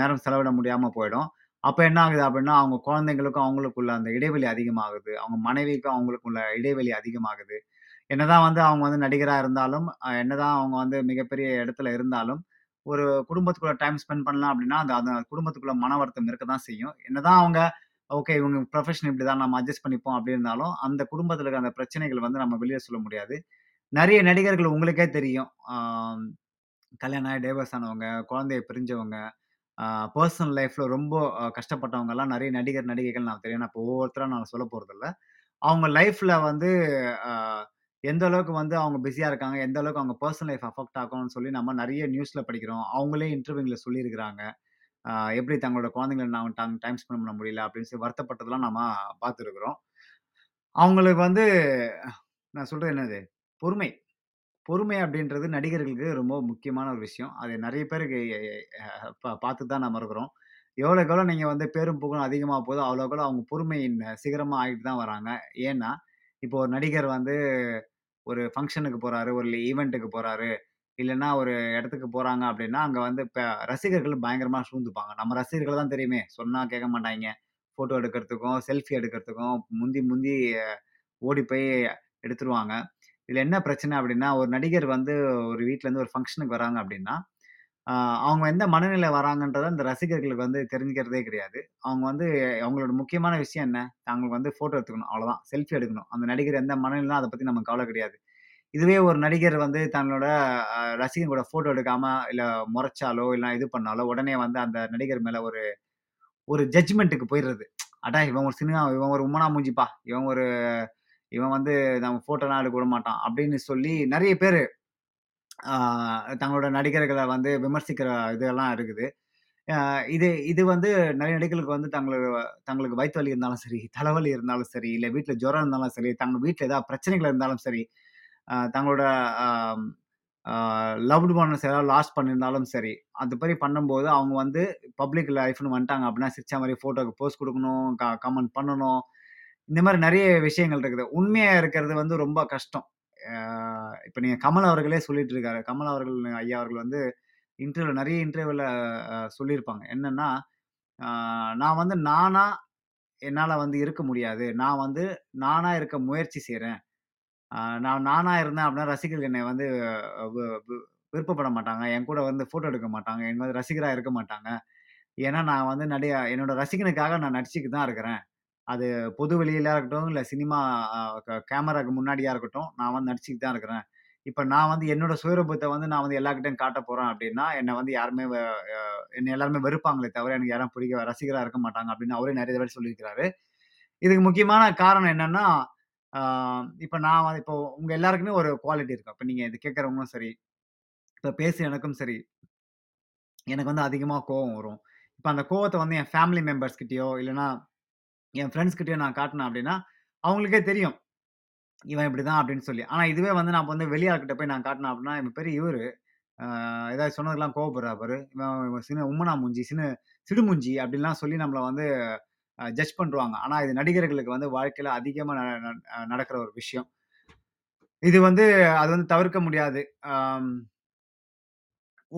நேரம் செலவிட முடியாமல் போயிடும். அப்போ என்ன ஆகுது அப்படின்னா அவங்க குழந்தைங்களுக்கும் அவங்களுக்குள்ள அந்த இடைவெளி அதிகமாகுது, அவங்க மனைவிக்கும் அவங்களுக்குள்ள இடைவெளி அதிகமாகுது. என்னதான் அவங்க நடிகராக இருந்தாலும் என்னதான் அவங்க மிகப்பெரிய இடத்துல இருந்தாலும் ஒரு குடும்பத்துக்குள்ள டைம் ஸ்பெண்ட் பண்ணலாம் அப்படின்னா அந்த அந்த குடும்பத்துக்குள்ள மன வருத்தம் இருக்க தான் செய்யும். என்னதான் அவங்க ஓகே இவங்க ப்ரொஃபஷன் இப்படி தான் நம்ம அட்ஜஸ்ட் பண்ணிப்போம் அப்படி இருந்தாலும் அந்த குடும்பத்தில் இருக்க அந்த பிரச்சனைகள் நம்ம வெளியே சொல்ல முடியாது. நிறைய நடிகர்கள் உங்களுக்கே தெரியும், கல்யாணம் ஆகி டைவர்ஸ் ஆனவங்க, குழந்தைய பிரிஞ்சவங்க, பர்சனல் லைஃப்ல ரொம்ப கஷ்டப்பட்டவங்க எல்லாம் நிறைய நடிகைகள் நான் தெரியும். நான் இப்போ ஒவ்வொருத்தரா நான் சொல்ல போறது இல்ல. அவங்க லைஃப்ல ஆஹ் எந்த அளவுக்கு அவங்க பிஸியா இருக்காங்க, எந்த அளவுக்கு அவங்க பர்சனல் லைஃப் அஃபெக்ட் ஆகும்னு சொல்லி நம்ம நிறைய நியூஸ்ல படிக்கிறோம். அவங்களே இன்டர்வியூல சொல்லியிருக்கிறாங்க எப்படி தங்களோட குழந்தைங்களை நான் டைம் ஸ்பெண்ட் பண்ண முடியல அப்படின்னு சொல்லி வருத்தப்பட்டதெல்லாம் நம்ம பார்த்துருக்குறோம். அவங்களுக்கு நான் சொல்றது என்னது, பொறுமை பொறுமை அப்படின்றது நடிகர்களுக்கு ரொம்ப முக்கியமான ஒரு விஷயம். அது நிறைய பேருக்கு பார்த்து தான் நம்ம இருக்கிறோம். எவ்வளோக்கு எவ்வளோ நீங்கள் பேரும் புகழும் அதிகமாக போதோ அவ்வளோக்கு எவ்வளோ அவங்க பொறுமையின் சிகரமாக ஆகிட்டு தான் வராங்க. ஏன்னா இப்போ ஒரு நடிகர் ஒரு ஃபங்க்ஷனுக்கு போகிறாரு, ஒரு ஈவெண்ட்டுக்கு போகிறாரு, இல்லைன்னா ஒரு இடத்துக்கு போகிறாங்க அப்படின்னா அங்கே இப்போ ரசிகர்கள் பயங்கரமாக சூழ்ந்துப்பாங்க. நம்ம ரசிகர்கள் தான் தெரியுமே, சொன்னால் கேட்க மாட்டாங்க. ஃபோட்டோ எடுக்கிறதுக்கும் செல்ஃபி எடுக்கிறதுக்கும் முந்தி முந்தி ஓடி போய் எடுத்துருவாங்க. இதில் என்ன பிரச்சனை அப்படின்னா ஒரு நடிகர் ஒரு வீட்டிலேருந்து ஒரு ஃபங்க்ஷனுக்கு வராங்க அப்படின்னா அவங்க எந்த மனநிலை வராங்கன்றத அந்த ரசிகர்களுக்கு தெரிஞ்சுக்கிறதே கிடையாது. அவங்க அவங்களோட முக்கியமான விஷயம் என்ன, அவங்களுக்கு ஃபோட்டோ எடுத்துக்கணும், அவ்வளோதான், செல்ஃபி எடுக்கணும். அந்த நடிகர் எந்த மனநிலாம் அதை பற்றி நமக்கு கவலை கிடையாது. இதுவே ஒரு நடிகர் தன்னோட ரசிகன் கூட ஃபோட்டோ எடுக்காம இல்லை முறைச்சாலோ இல்லை இது பண்ணாலோ உடனே அந்த நடிகர் மேலே ஒரு ஒரு ஜட்ஜ்மெண்ட்டுக்கு போயிடுறது. அடா இவன் ஒரு சினிமா, இவன் ஒரு உம்மனா மூஞ்சிப்பா, இவன் ஒரு இவன் நம்ம ஃபோட்டோலாம் எடுக்க விட மாட்டான் அப்படின்னு சொல்லி நிறைய பேர் தங்களோட நடிகர்களை விமர்சிக்கிற இதெல்லாம் இருக்குது. இது இது நிறைய நடிகர்களுக்கு தங்களுக்கு வயிற்று வலி இருந்தாலும் சரி, தலைவலி இருந்தாலும் சரி, இல்லை வீட்டில் ஜுரம் இருந்தாலும் சரி, தங்க வீட்டில் ஏதாவது பிரச்சனைகள் இருந்தாலும் சரி, தங்களோட லவ்டு ஒன்ஸ் ஏதாவது லாஸ் பண்ணியிருந்தாலும் சரி, அந்த மாதிரி பண்ணும்போது அவங்க பப்ளிக் லைஃப்னு வந்துட்டாங்க அப்படின்னா சிரிச்சா மாதிரி ஃபோட்டோக்கு போஸ்ட் கொடுக்கணும், கமெண்ட் பண்ணணும், இந்த மாதிரி நிறைய விஷயங்கள் இருக்குது. உண்மையா இருக்கிறது ரொம்ப கஷ்டம். இப்போ நீங்க கமல் அவர்களே சொல்லிட்டு இருக்காரு, கமல் அவர்கள் ஐயா அவர்கள் இன்டர்வியூல நிறைய இன்டர்வியூல சொல்லியிருப்பாங்க என்னன்னா நான் நானா என்னால இருக்க முடியாது, நான் நானா இருக்க முயற்சி செய்றேன். நான் நானா இருந்தேன் அப்படின்னா ரசிகர்கள் என்னை விருப்பப்பட மாட்டாங்க, என் கூட ஃபோட்டோ எடுக்க மாட்டாங்க, என் ரசிகராக இருக்க மாட்டாங்க. ஏன்னா நான் என்னோட ரசிகனுக்காக நான் நடிச்சுக்கு தான் இருக்கிறேன். அது பொது வெளியில இருக்கட்டும் இல்லை சினிமா கேமராக்கு முன்னாடியா இருக்கட்டும், நான் நடிச்சுட்டு தான் இருக்கிறேன். இப்போ நான் என்னோட சுயரூபத்தை நான் எல்லாருக்கிட்டையும் காட்ட போறேன் அப்படின்னா என்னை யாருமே என்னை எல்லாருமே வெறுப்பாங்களே தவிர எனக்கு யாரும் பிடிக்க ரசிகராக இருக்க மாட்டாங்க அப்படின்னு அவரே நிறைய பேர் சொல்லியிருக்கிறாரு. இதுக்கு முக்கியமான காரணம் என்னன்னா இப்போ நான் இப்போ உங்க எல்லாருக்குமே ஒரு குவாலிட்டி இருக்கும். இப்போ நீங்க இது கேட்கறவங்களும் சரி, இப்போ பேசு எனக்கும் சரி, எனக்கு அதிகமாக கோவம் வரும். இப்போ அந்த கோவத்தை என் ஃபேமிலி மெம்பர்ஸ் கிட்டயோ இல்லைன்னா என் ஃப்ரெண்ட்ஸ்கிட்டயோ நான் காட்டினேன் அப்படின்னா அவங்களுக்கே தெரியும் இவன் இப்படிதான் அப்படின்னு சொல்லி. ஆனால் இதுவே நான் இப்போ வெளியாள்கிட்ட போய் நான் காட்டினேன் அப்படின்னா இவன் பெரிய இவர் ஏதாவது சொன்னதுக்கெல்லாம் கோவப்படுறாரு, இவன் சின்ன உம்மனா மூஞ்சி, சின்ன சிடுமூஞ்சி அப்படின்லாம் சொல்லி நம்மளை ஜட்ஜ் பண்ணுவாங்க. ஆனால் இது நடிகர்களுக்கு வாழ்க்கையில் அதிகமாக நடக்கிற ஒரு விஷயம். இது அது தவிர்க்க முடியாது.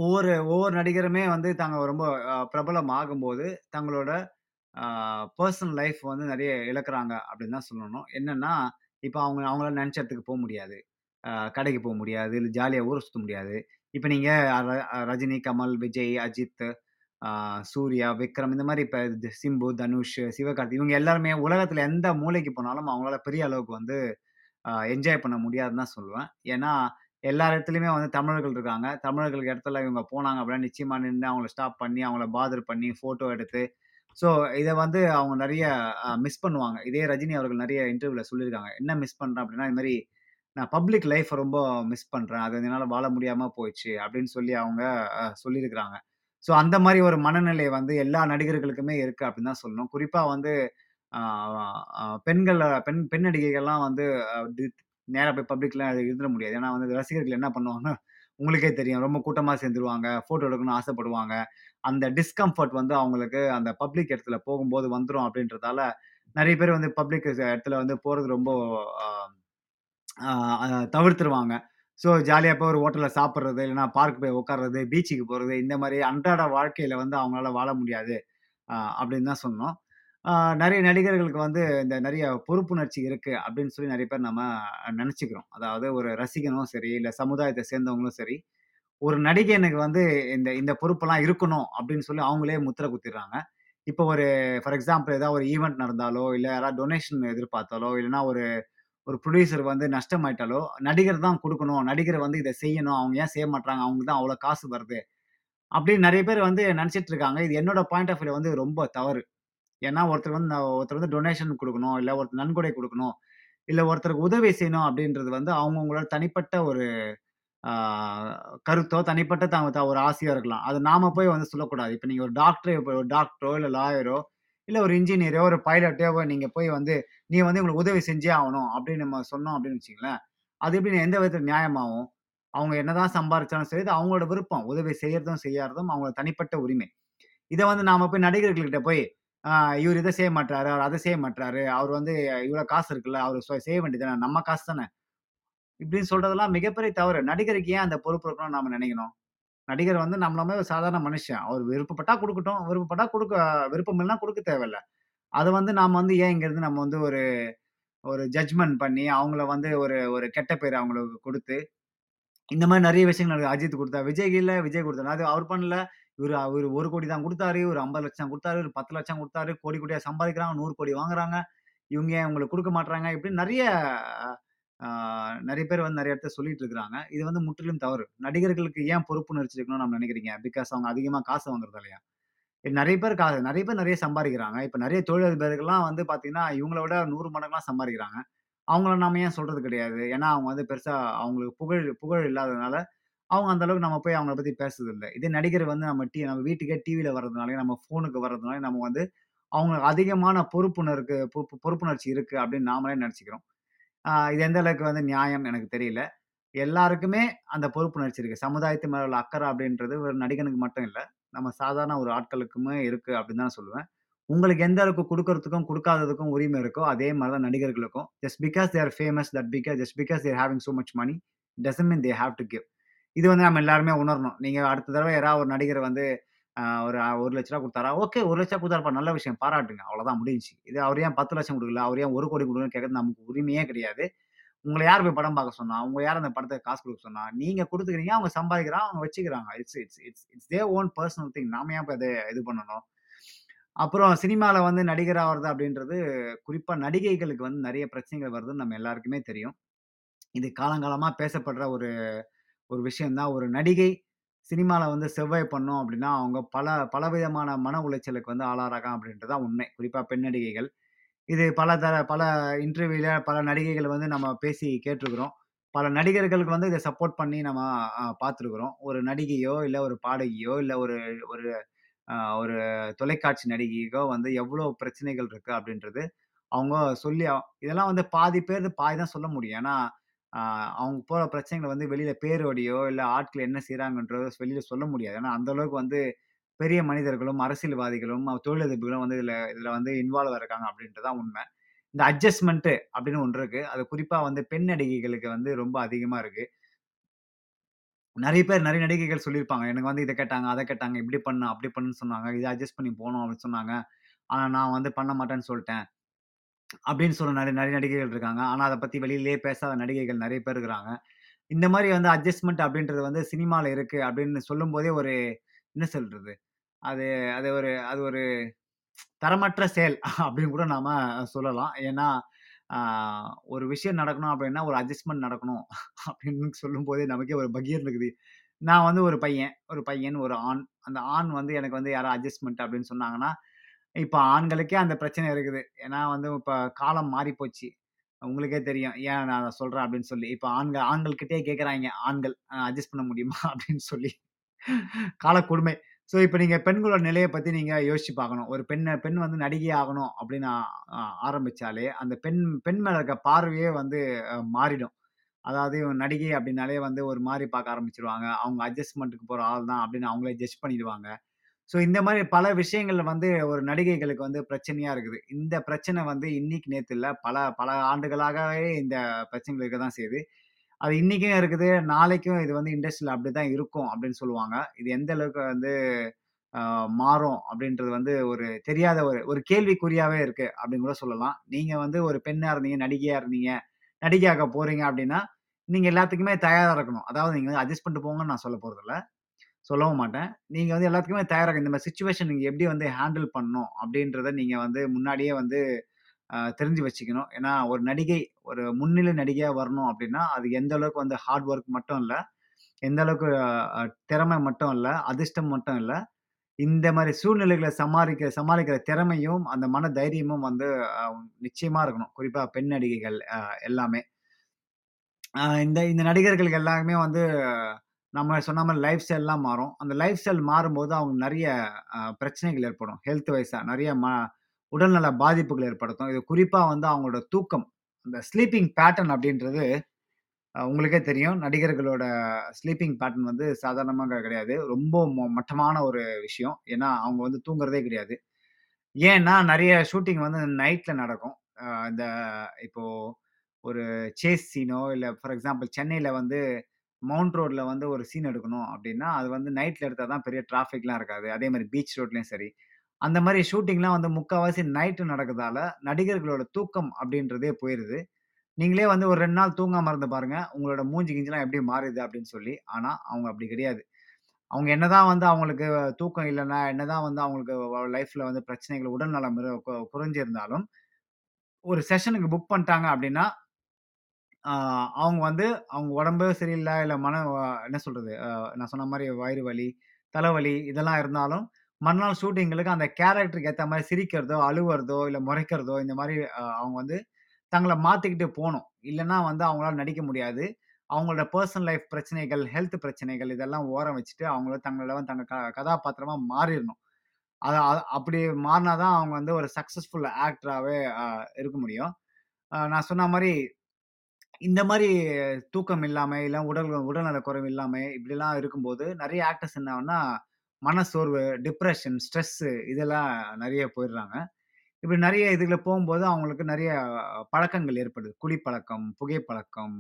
ஒவ்வொரு நடிகருமே தாங்க ரொம்ப பிரபலம் ஆகும்போது தங்களோட பர்சனல் லைஃப் நிறைய இழக்கிறாங்க அப்படின்னு தான் சொல்லணும். என்னன்னா இப்போ அவங்களால நினச்ச இடத்துக்கு போக முடியாது, கடைக்கு போக முடியாது, இல்லை ஜாலியாக ஊரை சுற்ற முடியாது. இப்போ நீங்கள் ரஜினி, கமல், விஜய், அஜித், சூர்யா, விக்ரம், இந்த மாதிரி இப்போ சிம்பு, தனுஷ், சிவகார்த்தி இவங்க எல்லாருமே உலகத்தில் எந்த மூலைக்கு போனாலும் அவங்களால பெரிய அளவுக்கு என்ஜாய் பண்ண முடியாதுன்னு தான் சொல்லுவேன். ஏன்னா எல்லா இடத்துலையுமே தமிழர்கள் இருக்காங்க. தமிழர்களுக்கு இடத்துல இவங்க போனாங்க அப்படின்னா நிச்சயமாக நின்று அவங்கள ஸ்டாப் பண்ணி அவங்கள பாதர் பண்ணி ஃபோட்டோ எடுத்து ஸோ இதை அவங்க நிறைய மிஸ் பண்ணுவாங்க. இதே ரஜினி அவர்கள் நிறைய இன்டர்வியூவில் சொல்லியிருக்காங்க, என்ன மிஸ் பண்ணுறேன் அப்படின்னா இது மாதிரி நான் பப்ளிக் லைஃப்பை ரொம்ப மிஸ் பண்ணுறேன், அது என்னால் வாழ முடியாமல் போயிடுச்சு அப்படின்னு சொல்லி அவங்க சொல்லியிருக்கிறாங்க. ஸோ அந்த மாதிரி ஒரு மனநிலை எல்லா நடிகர்களுக்குமே இருக்குது அப்படின்னு தான் சொல்லணும். குறிப்பாக பெண்கள், பெண் நடிகைகள்லாம் நேராக போய் பப்ளிக்லாம் இருந்துட முடியாது. ஏன்னா ரசிகர்கள் என்ன பண்ணுவாங்கன்னா உங்களுக்கே தெரியும், ரொம்ப கூட்டமாக சேர்ந்துருவாங்க, ஃபோட்டோ எடுக்கணும்னு ஆசைப்படுவாங்க. அந்த டிஸ்கம்ஃபர்ட் அவங்களுக்கு அந்த பப்ளிக் இடத்துல போகும்போது வந்துடும். அப்படின்றதால நிறைய பேர் பப்ளிக் இடத்துல போகிறது ரொம்ப தவிர்த்துருவாங்க. ஸோ ஜாலியாக போய் ஒரு ஹோட்டலில் சாப்பிட்றது, இல்லைன்னா பார்க் போய் உட்கார்றது, பீச்சுக்கு போகிறது, இந்த மாதிரி அன்றாட வாழ்க்கையில் அவங்களால வாழ முடியாது. அப்படின்னு தான் சொன்னோம். நிறைய நடிகர்களுக்கு இந்த நிறைய பொறுப்புணர்ச்சி இருக்கு அப்படின்னு சொல்லி நிறைய பேர் நம்ம நினைச்சுக்கிறோம். அதாவது ஒரு ரசிகனும் சரி, இல்ல சமுதாயத்தை சேர்ந்தவங்களும் சரி, ஒரு நடிகனுக்கு இந்த இந்த பொறுப்பெல்லாம் இருக்கணும் அப்படின்னு சொல்லி அவங்களே முத்திரை குத்திடுறாங்க. இப்போ ஒரு ஃபார் எக்ஸாம்பிள் ஏதாவது ஒரு ஈவெண்ட் நடந்தாலோ, இல்லை யாராவது டொனேஷன் எதிர்பார்த்தாலோ, இல்லைன்னா ஒரு ஒரு ப்ரொடியூசர் நஷ்டமாயிட்டாலோ, நடிகர் தான் கொடுக்கணும், நடிகர் இதை செய்யணும், அவங்க ஏன் செய்ய மாட்டாங்க, அவங்க தான் அவ்வளோ காசு வருது அப்படின்னு நிறைய பேர் நினச்சிட்டு இருக்காங்க. இது என்னோட பாயிண்ட் ஆஃப் வியூ ரொம்ப தவறு. ஏன்னா ஒருத்தர் ஒருத்தர் டொனேஷன் கொடுக்கணும், இல்லை ஒருத்தர் நன்கொடை கொடுக்கணும், இல்லை ஒருத்தருக்கு உதவி செய்யணும் அப்படின்றது அவங்கவுங்களோட தனிப்பட்ட ஒரு கருத்தோ தனிப்பட்ட ஒரு ஆசையோ இருக்கலாம். அது நாம போய் சொல்லக்கூடாது. இப்போ நீங்கள் ஒரு டாக்டரோ, இல்லை லாயரோ, இல்லை ஒரு இன்ஜினியரோ, ஒரு பைலட்டோ நீங்கள் போய் நீ இவங்களுக்கு உதவி செஞ்சே ஆகணும் அப்படின்னு நம்ம சொன்னோம் அப்படின்னு வச்சுங்களேன், அது எப்படி எந்த விதத்தில் நியாயமாகும்? அவங்க என்னதான் சம்பாரிச்சாலும் சரி, இது அவங்களோட விருப்பம். உதவி செய்யறதும் செய்யாததும் அவங்களோட தனிப்பட்ட உரிமை. இதை நாம போய் நடிகர்கள்கிட்ட போய் இவர் இதை செய்ய மாட்டாரு, அவர் அதை செய்ய மாட்டாரு, அவர் இவ்வளோ காசு இருக்குல்ல, அவர் செய்ய வேண்டியது நம்ம காசு தானே இப்படின்னு சொல்றதெல்லாம் மிகப்பெரிய தவறு. நடிகருக்கு ஏன் அந்த பொறுப்பு இருக்கணும்னு நாம நினைக்கணும்? நடிகர் நம்மள மாதிரி ஒரு சாதாரண மனுஷன். அவர் விருப்பப்பட்டா கொடுக்கட்டும், விருப்பம் இல்லைன்னா கொடுக்க தேவையில்ல. அது நாம ஏன் இங்கிருந்து நம்ம ஒரு ஒரு ஜட்ஜ்மெண்ட் பண்ணி அவங்கள ஒரு ஒரு கெட்ட பேர் அவங்களுக்கு கொடுத்து இந்த மாதிரி நிறைய விஷயங்கள் நடக்குது. அஜித் கொடுத்தா, விஜய் இல்ல, விஜய் கொடுத்தா அது அவர் பண்ணல, இவர் அவர் 1 கோடி தான் கொடுத்தாரு, ஒரு 50 லட்சம் கொடுத்தாரு, ஒரு 10 லட்சம் கொடுத்தாரு, கோடி கோடியா சம்பாதிக்கிறாங்க, 100 கோடி வாங்குறாங்க, இவங்க ஏன் இவங்களுக்கு கொடுக்க மாட்டாங்க இப்படி நிறைய நிறைய பேர் நிறைய இடத்த சொல்லிட்டு இருக்கிறாங்க. இது முற்றிலும் தவறு. நடிகர்களுக்கு ஏன் பொறுப்புணர்ச்சி இருக்கணும்னு நம்ம நினைக்கிறீங்க? பிகாஸ் அவங்க அதிகமாக காசு வாங்குறது இல்லையா? நிறைய பேர் நிறைய சம்பாதிக்கிறாங்க. இப்போ நிறைய தொழிலதிபர்கள்லாம் பார்த்தீங்கன்னா இவங்கள விட 100 மடங்கெலாம் சம்பாதிக்கிறாங்க. அவங்கள நாம ஏன் சொல்றது கிடையாது? ஏன்னா அவங்க பெருசா அவங்களுக்கு புகழ் இல்லாததுனால அவங்க அந்த அளவுக்கு நம்ம போய் அவங்கள பத்தி பேசுறது இல்லை. இதே நடிகர் நம்ம வீட்டுக்கே டிவியில வர்றதுனாலே, நம்ம ஃபோனுக்கு வர்றதுனால நம்ம அவங்களுக்கு அதிகமான பொறுப்புணர்ச்சி இருக்கு அப்படின்னு நாமளே நினைச்சுக்கிறோம். இது எந்த அளவுக்கு நியாயம் எனக்கு தெரியல. எல்லாருக்குமே அந்த பொறுப்புணர்ச்சி இருக்கு. சமுதாயத்து மேல உள்ள அக்கறை அப்படின்றது ஒரு நடிகனுக்கு மட்டும் இல்லை, நம்ம சாதாரண ஒரு ஆட்களுக்குமே இருக்கு அப்படின்னு தான் சொல்லுவேன். உங்களுக்கு எந்த அளவுக்கு கொடுக்கறதுக்கும் கொடுக்காததுக்கும் உரிமை இருக்கோ அதே மாதிரி தான் நடிகர்களுக்கும். Just because they're famous, that because just because they're having so much money doesn't mean they have to give. இது நம்ம எல்லாருமே உணரணும். நீங்கள் அடுத்த தடவை யாராவது ஒரு நடிகர் ஒரு 1 லட்ச ரூபா கொடுத்தாரா, ஓகே 1 லட்ச ரூபா கொடுத்தாருப்பா, நல்ல விஷயம், பாராட்டுங்க, அவ்வளோதான் முடிஞ்சு. இது அவர் ஏன் 10 லட்சம் கொடுக்கல, அவர் ஏன் 1 கோடி கொடுக்கணும்னு கேட்கறது நமக்கு உரிமையே கிடையாது. உங்களை யார் போய் படம் பார்க்க சொன்னா? உங்களை யார் அந்த படத்துக்கு காசு கொடுக்க சொன்னா? நீங்கள் கொடுத்துக்கிறீங்க, அவங்க சம்பாதிக்கிறாங்க, அவங்க வச்சுக்கிறாங்க. It's it's it's it's they own personal thing. நாம ஏன் போய் அதை இது பண்ணணும்? அப்புறம் சினிமாவில் நடிகர் ஆகிறது அப்படின்றது குறிப்பாக நடிகைகளுக்கு நிறைய பிரச்சனைகள் வருதுன்னு நம்ம எல்லாருக்குமே தெரியும். இது காலங்காலமாக பேசப்படுற ஒரு ஒரு விஷயம்தான். ஒரு நடிகை சினிமாவில் செவ்வாய் பண்ணோம் அப்படின்னா அவங்க பல பல விதமான மன உளைச்சலுக்கு ஆளாகிறாங்க அப்படின்றது தான் உண்மை. குறிப்பாக பெண் நடிகைகள். இது பல இன்டர்வியூவில் பல நடிகைகள் நம்ம பேசி கேட்டிருக்கிறோம். பல நடிகர்களுக்கு இதை சப்போர்ட் பண்ணி நம்ம பார்த்துருக்குறோம். ஒரு நடிகையோ, இல்லை ஒரு பாடகியோ, இல்லை ஒரு ஒரு ஒரு தொலைக்காட்சி நடிகைக்கோ எவ்வளோ பிரச்சனைகள் இருக்குது அப்படின்றது அவங்க சொல்லி இதெல்லாம் பாதி பேர் பாதி தான் சொல்ல முடியும். ஏன்னா அவங்க போகிற பிரச்சனைகளை வெளியில் பேரோடையோ, இல்லை ஆட்கள் என்ன செய்கிறாங்கன்றதோ வெளியில் சொல்ல முடியாது. ஏன்னா அந்த அளவுக்கு பெரிய மனிதர்களும் அரசியல்வாதிகளும் தொழிலதிபர்களும் இதில் இன்வால்வ் இருக்காங்க அப்படின்றது தான் உண்மை. இந்த அட்ஜஸ்ட்மெண்ட்டு அப்படின்னு ஒன்று இருக்குது. அது குறிப்பாக பெண் நடிகைகளுக்கு ரொம்ப அதிகமாக இருக்குது. நிறைய பேர் நிறைய நடிகைகள் சொல்லியிருப்பாங்க, எனக்கு இதை கேட்டாங்க, அதை கேட்டாங்க, இப்படி பண்ண அப்படி பண்ணுன்னு சொன்னாங்க, இதை அட்ஜஸ்ட் பண்ணி போகணும் அப்படின்னு சொன்னாங்க, ஆனால் நான் பண்ண மாட்டேன்னு சொல்லிட்டேன் அப்படின்னு சொல்ல நிறைய நிறைய நடிகைகள் இருக்காங்க. ஆனால் அதை பற்றி வெளியிலேயே பேசாத நடிகைகள் நிறைய பேர் இருக்கிறாங்க. இந்த மாதிரி அட்ஜஸ்ட்மெண்ட் அப்படின்றது சினிமாவில் இருக்குது அப்படின்னு சொல்லும்போதே ஒரு என்ன சொல்கிறது, அது அது ஒரு அது ஒரு தரமற்ற செயல் அப்படின்னு கூட நாம் சொல்லலாம். ஏன்னா ஒரு விஷயம் நடக்கணும் அப்படின்னா ஒரு அட்ஜஸ்ட்மெண்ட் நடக்கணும் அப்படின்னு சொல்லும் போதே நமக்கே ஒரு பகீர் இருக்குது. நான் ஒரு பையன், ஒரு ஆண். அந்த ஆண் எனக்கு யாரும் அட்ஜஸ்ட்மெண்ட் அப்படின்னு சொன்னாங்கன்னா, இப்போ ஆண்களுக்கே அந்த பிரச்சனை இருக்குது. ஏன்னா இப்போ காலம் மாறி போச்சு, உங்களுக்கே தெரியும் ஏன் நான் சொல்கிறேன் அப்படின்னு சொல்லி. இப்போ ஆண்கள்கிட்டே கேட்குறாங்க, ஆண்கள் அட்ஜஸ்ட் பண்ண முடியுமா அப்படின்னு சொல்லி, கால கொடுமை. ஸோ இப்போ நீங்கள் பெண்களோட நிலையை பற்றி நீங்கள் யோசிச்சு பார்க்கணும். ஒரு பெண் நடிகை ஆகணும் அப்படின்னு ஆரம்பித்தாலே அந்த பெண் மேலே இருக்க பார்வையே மாறிடும். அதாவது நடிகை அப்படின்னாலே ஒரு மாதிரி பார்க்க ஆரம்பிச்சிருவாங்க. அவங்க அட்ஜஸ்ட்மெண்ட்டுக்கு போகிற ஆள் தான் அப்படின்னு அவங்களே ஜட்ஜ் பண்ணிடுவாங்க. ஸோ இந்த மாதிரி பல விஷயங்கள் ஒரு நடிகைகளுக்கு பிரச்சனையாக இருக்குது. இந்த பிரச்சனை இன்னைக்கு நேற்று இல்லை, பல பல ஆண்டுகளாகவே இந்த பிரச்சனைகள் இருக்க தான் செய்யுது. அது இன்றைக்கும் இருக்குது, நாளைக்கும் இது இண்டஸ்ட்ரியில் அப்படி தான் இருக்கும் அப்படின்னு சொல்லுவாங்க. இது எந்த அளவுக்கு மாறும் அப்படின்றது வந்து ஒரு தெரியாத ஒரு கேள்விக்குறியாவே இருக்கு அப்படின்னு கூட சொல்லலாம். நீங்க வந்து ஒரு பெண்ணா இருந்தீங்க, நடிகையாக போறீங்க அப்படின்னா நீங்க எல்லாத்துக்குமே தயாரா இருக்கணும். அதாவது நீங்க வந்து அட்ஜஸ்ட் பண்ணிட்டு போங்கன்னு நான் சொல்ல போறது இல்ல, சொல்லவும் மாட்டேன். நீங்க வந்து எல்லாத்துக்குமே தயாராக இந்த மாதிரி சுச்சுவேஷன் நீங்க எப்படி வந்து ஹேண்டில் பண்ணணும் அப்படின்றத நீங்க வந்து முன்னாடியே வந்து தெரிஞ்சு வச்சுக்கணும். ஏன்னா ஒரு நடிகை, ஒரு முன்னிலை நடிகையா வரணும் அப்படின்னா அது எந்த அளவுக்கு வந்து ஹார்ட் ஒர்க் மட்டும் இல்லை, எந்த அளவுக்கு திறமை மட்டும் இல்லை, அதிர்ஷ்டம் மட்டும் இல்லை, இந்த மாதிரி சூழ்நிலைகளை சமாளிக்கிற திறமையும் அந்த மன தைரியமும் வந்து நிச்சயமா இருக்கணும். குறிப்பா பெண் நடிகைகள் எல்லாமே இந்த நடிகர்களுக்கு எல்லாருமே வந்து நம்ம சொன்ன மாதிரி லைஃப் ஸ்டைல்லாம் மாறும். அந்த லைஃப் ஸ்டைல் மாறும்போது அவங்க நிறைய பிரச்சனைகள் ஏற்படும். ஹெல்த் வைஸா நிறைய உடல்நல பாதிப்புகள் ஏற்படுத்தும். இது குறிப்பா வந்து அவங்களோட தூக்கம், அந்த ஸ்லீப்பிங் பேட்டர்ன் அப்படின்றது உங்களுக்கே தெரியும். நடிகர்களோட ஸ்லீப்பிங் பேட்டர்ன் வந்து சாதாரணமாக கிடையாது, ரொம்ப மட்டமான ஒரு விஷயம். ஏன்னா அவங்க வந்து தூங்குறதே கிடையாது. ஏன்னா நிறைய ஷூட்டிங் வந்து நைட்ல நடக்கும். இந்த இப்போ ஒரு சேஸ் சீனோ இல்லை ஃபார் எக்ஸாம்பிள் சென்னையில் வந்து மவுண்ட் ரோட்ல வந்து ஒரு சீன் எடுக்கணும் அப்படின்னா அது வந்து நைட்ல எடுத்தா தான் பெரிய டிராஃபிக்லாம் இருக்காது. அதே மாதிரி பீச் ரோட்லயும் சரி, அந்த மாதிரி ஷூட்டிங்லாம் வந்து முக்கால்வாசி நைட்டு நடக்கிறதால நடிகர்களோட தூக்கம் அப்படின்றதே போயிடுது. நீங்களே வந்து ஒரு 2 நாள் தூங்காம இருந்து பாருங்க உங்களோட மூஞ்சி கிஞ்சிலாம் எப்படி மாறுது அப்படின்னு சொல்லி. ஆனா அவங்க அப்படி கிடையாது. அவங்க என்னதான் வந்து அவங்களுக்கு தூக்கம் இல்லைன்னா, என்னதான் வந்து அவங்களுக்கு லைஃப்ல வந்து பிரச்சனைகள், உடல் நலம் குறைஞ்சிருந்தாலும் ஒரு செஷனுக்கு புக் பண்ணிட்டாங்க அப்படின்னா அவங்க வந்து அவங்க உடம்பு சரியில்லை, இல்லை என்ன சொல்றது, நான் சொன்ன மாதிரி வயிறு வலி, தலைவலி இதெல்லாம் இருந்தாலும் மறுநாள் ஷூட்டிங்களுக்கு அந்த கேரக்டருக்கு ஏற்ற மாதிரி சிரிக்கிறதோ, அழுவுறதோ, இல்லை முறைக்கிறதோ, இந்த மாதிரி அவங்க வந்து தங்களை மாற்றிக்கிட்டு போகணும். இல்லைன்னா வந்து அவங்களால நடிக்க முடியாது. அவங்களோட பர்சனல் லைஃப் பிரச்சனைகள், ஹெல்த் பிரச்சனைகள் இதெல்லாம் ஓரம் வச்சுட்டு அவங்கள தங்கள வந்து தங்க கதாபாத்திரமா மாறிடணும். அப்படி மாறினாதான் அவங்க வந்து ஒரு சக்ஸஸ்ஃபுல் ஆக்டராகவே இருக்க முடியும். நான் சொன்ன மாதிரி இந்த மாதிரி தூக்கம் இல்லாம, இல்லை உடல்நல குறைவு இல்லாம இப்படிலாம் இருக்கும்போது நிறைய ஆக்டர்ஸ் என்னன்னா மனசோர்வு, டிப்ரெஷன், ஸ்ட்ரெஸ் இதெல்லாம் நிறைய போயிடுறாங்க. இப்படி நிறைய இதுல போகும்போது அவங்களுக்கு நிறைய பழக்கங்கள் ஏற்படுது. குடிப்பழக்கம், புகைப்பழக்கம்,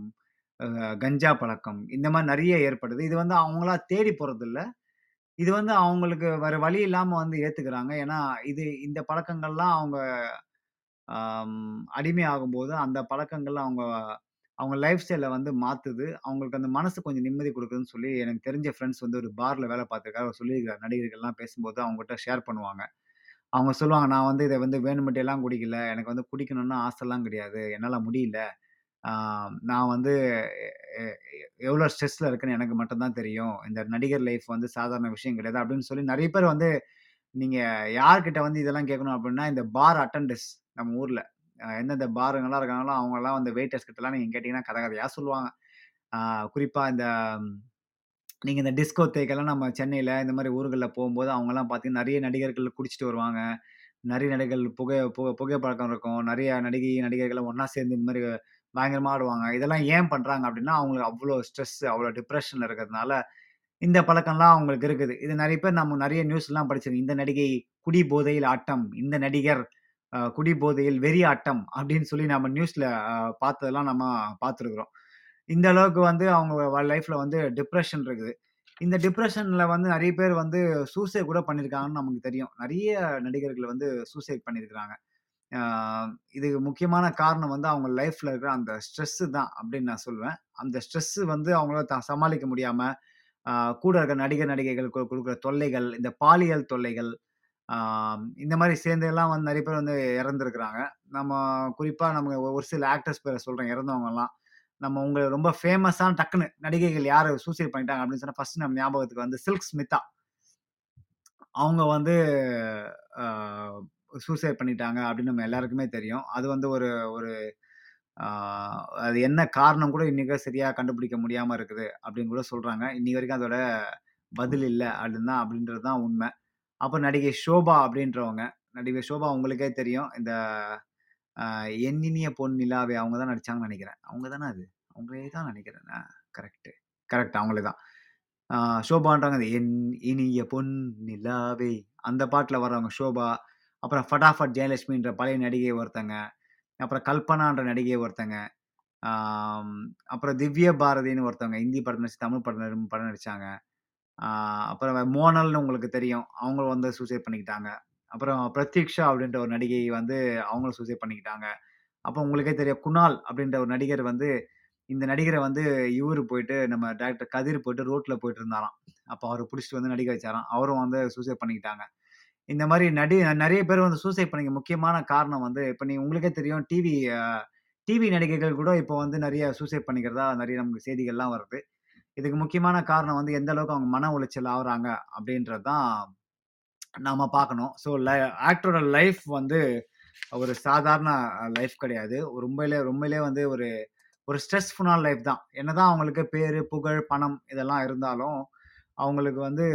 கஞ்சா பழக்கம் இந்த மாதிரி நிறைய ஏற்படுது. இது வந்து அவங்களா தேடி போறது இல்ல, இது வந்து அவங்களுக்கு வேற வழி இல்லாம வந்து ஏத்துக்கிறாங்க. ஏன்னா இந்த பழக்கங்கள்லாம் அவங்க அடிமை ஆகும்போது அந்த பழக்கங்கள் அவங்க அவங்க லைஃப் ஸ்டைல வந்து மாத்துது. அவங்களுக்கு அந்த மனசு கொஞ்சம் நிம்மதி கொடுக்குதுன்னு சொல்லி எனக்கு தெரிஞ்ச ஃப்ரெண்ட்ஸ் வந்து ஒரு பார்ல வேலை பார்த்துருக்காரு. அவர் சொல்லியிருக்கிறார், நடிகர்கள்லாம் பேசும்போது அவங்ககிட்ட ஷேர் பண்ணுவாங்க. அவங்க சொல்லுவாங்க, நான் வந்து இதை வந்து வேணுமெட்டே எல்லாம் குடிக்கல, எனக்கு வந்து குடிக்கணும்னு ஆசைலாம் கிடையாது, என்னால் முடியல. நான் வந்து எ- எவ்வளோ ஸ்ட்ரெஸ்ல இருக்குன்னு எனக்கு மட்டும்தான் தெரியும். இந்த நடிகர் லைஃப் வந்து சாதாரண விஷயம் கிடையாது அப்படின்னு சொல்லி நிறைய பேர் வந்து. நீங்க யார்கிட்ட வந்து இதெல்லாம் கேட்கணும் அப்படின்னா இந்த பார் அட்டண்டர்ஸ் நம்ம ஊர்ல எந்தெந்த பாருங்கெல்லாம் இருக்காங்களோ அவங்கெல்லாம் வந்து வெயிட்டர்ஸ் கிட்டலாம் நீங்க கேட்டீங்கன்னா கதை கதையா சொல்லுவாங்க. குறிப்பா இந்த நீங்க இந்த டிஸ்கோ தேக்கெல்லாம் நம்ம சென்னையில இந்த மாதிரி ஊர்களில் போகும்போது அவங்கெல்லாம் பார்த்தீங்கன்னா நிறைய நடிகர்கள் குடிச்சிட்டு வருவாங்க, நிறைய நடிகர்கள் புகைப்பழக்கம் இருக்கும், நிறைய நடிகர்கள் ஒண்ணா சேர்ந்து இந்த மாதிரி பயங்கரமா ஆடுவாங்க. இதெல்லாம் ஏன் பண்றாங்க அப்படின்னா அவங்களுக்கு அவ்வளோ ஸ்ட்ரெஸ், அவ்வளோ டிப்ரெஷன்ல இருக்கிறதுனால இந்த பழக்கம்லாம் அவங்களுக்கு இருக்குது. இது நிறைய பேர் நம்ம நிறைய நியூஸ் எல்லாம் படிச்சிருக்கோம். இந்த நடிகை குடி போதையில் ஆட்டம், இந்த நடிகர் குடி போதையில் வெறி ஆட்டம் அப்படின்னு சொல்லி நம்ம நியூஸ்ல பார்த்ததெல்லாம் நம்ம பார்த்துருக்குறோம். இந்த அளவுக்கு வந்து அவங்க லைஃப்ல வந்து டிப்ரெஷன் இருக்குது. இந்த டிப்ரெஷன்ல வந்து நிறைய பேர் வந்து சூசைட் கூட பண்ணியிருக்காங்கன்னு நமக்கு தெரியும். நிறைய நடிகர்கள் வந்து சூசைட் பண்ணியிருக்கிறாங்க. இதுக்கு முக்கியமான காரணம் வந்து அவங்க லைஃப்ல இருக்கிற அந்த ஸ்ட்ரெஸ் தான் அப்படின்னு நான் சொல்வேன். அந்த ஸ்ட்ரெஸ் வந்து அவங்களால சமாளிக்க முடியாம கூட இருக்கிற நடிகைகள் கொடுக்குற தொல்லைகள், இந்த பாலியல் தொல்லைகள், இந்த மாதிரி சேர்ந்து எல்லாம் வந்து நிறைய பேர் வந்து இறந்துருக்குறாங்க. நம்ம குறிப்பா நம்ம ஒரு சில ஆக்டர்ஸ் பேரை சொல்றோம், இறந்தவங்க எல்லாம். நம்ம உங்களை ரொம்ப ஃபேமஸான டக்குன்னு நடிகைகள் யார் சூசைட் பண்ணிட்டாங்க அப்படின்னு சொன்னா ஃபர்ஸ்ட் நம்ம ஞாபகத்துக்கு வந்து சில்க் ஸ்மிதா. அவங்க வந்து சூசைட் பண்ணிட்டாங்க அப்படின்னு நம்ம எல்லாருக்குமே தெரியும். அது வந்து ஒரு ஒரு அது என்ன காரணம் கூட இன்னைக்கு சரியா கண்டுபிடிக்க முடியாம இருக்குது அப்படின்னு கூட சொல்றாங்க. இன்னி வரைக்கும் அதோட பதில் இல்லை அப்படின்னா அப்படின்றது தான் உண்மை. அப்போ நடிகை ஷோபா அப்படின்றவங்க, நடிகை ஷோபா உங்களுக்கே தெரியும். இந்த எண்ணினிய பொன் நிலாவே அவங்க தான் நடிச்சாங்கன்னு நினைக்கிறேன். அவங்க தானே, அது அவங்களே தான் நினைக்கிறேன். கரெக்ட் கரெக்ட் அவங்களே தான். ஷோபான்றாங்க, அது என் இனிய பொன் நிலாவே அந்த பாட்டில் வர்றவங்க ஷோபா. அப்புறம் ஃபடாஃபட் ஜெயலட்சுமின்ற பழைய நடிகை ஒருத்தங்க, அப்புறம் கல்பனான்ற நடிகை ஒருத்தங்க, ஆம், அப்புறம் திவ்ய பாரதின்னு ஒருத்தவங்க இந்தி படம் நடிச்சு தமிழ் படம் படம் நடிச்சாங்க. அப்புறம் மோனல்னு உங்களுக்கு தெரியும், அவங்க வந்து சூசைட் பண்ணிக்கிட்டாங்க. அப்புறம் பிரத்யக்ஷா அப்படின்ற ஒரு நடிகை வந்து அவங்களும் சூசைட் பண்ணிக்கிட்டாங்க. அப்போ உங்களுக்கே தெரியும், குணால் அப்படின்ற ஒரு நடிகர் வந்து இந்த நடிகரை வந்து இவர் போயிட்டு நம்ம டாக்டர் கதிர் போயிட்டு ரோட்டில் போயிட்டு இருந்தாராம். அப்போ அவர் பிடிச்சிட்டு வந்து நடிக்க வச்சாராம், அவரும் வந்து சூசைட் பண்ணிக்கிட்டாங்க. இந்த மாதிரி நிறைய பேர் வந்து சூசைட் பண்ணிக்க முக்கியமான காரணம் வந்து இப்போ நீ உங்களுக்கே தெரியும், டிவி நடிகைகள் கூட இப்போ வந்து நிறைய சூசைட் பண்ணிக்கிறதா நிறைய நமக்கு செய்திகள்லாம் வருது. இதுக்கு முக்கியமான காரணம் வந்து எந்த அளவுக்கு அவங்க மன உளைச்சல் ஆகுறாங்க அப்படின்றது தான் நாம பார்க்கணும். ஸோ ஆக்டரோட லைஃப் வந்து ஒரு சாதாரண லைஃப் கிடையாது, ரொம்பலே வந்து ஒரு ஒரு ஸ்ட்ரெஸ்ஃபுல்லான லைஃப் தான். என்னதான் அவங்களுக்கு பேரு புகழ் பணம் இதெல்லாம் இருந்தாலும் அவங்களுக்கு வந்து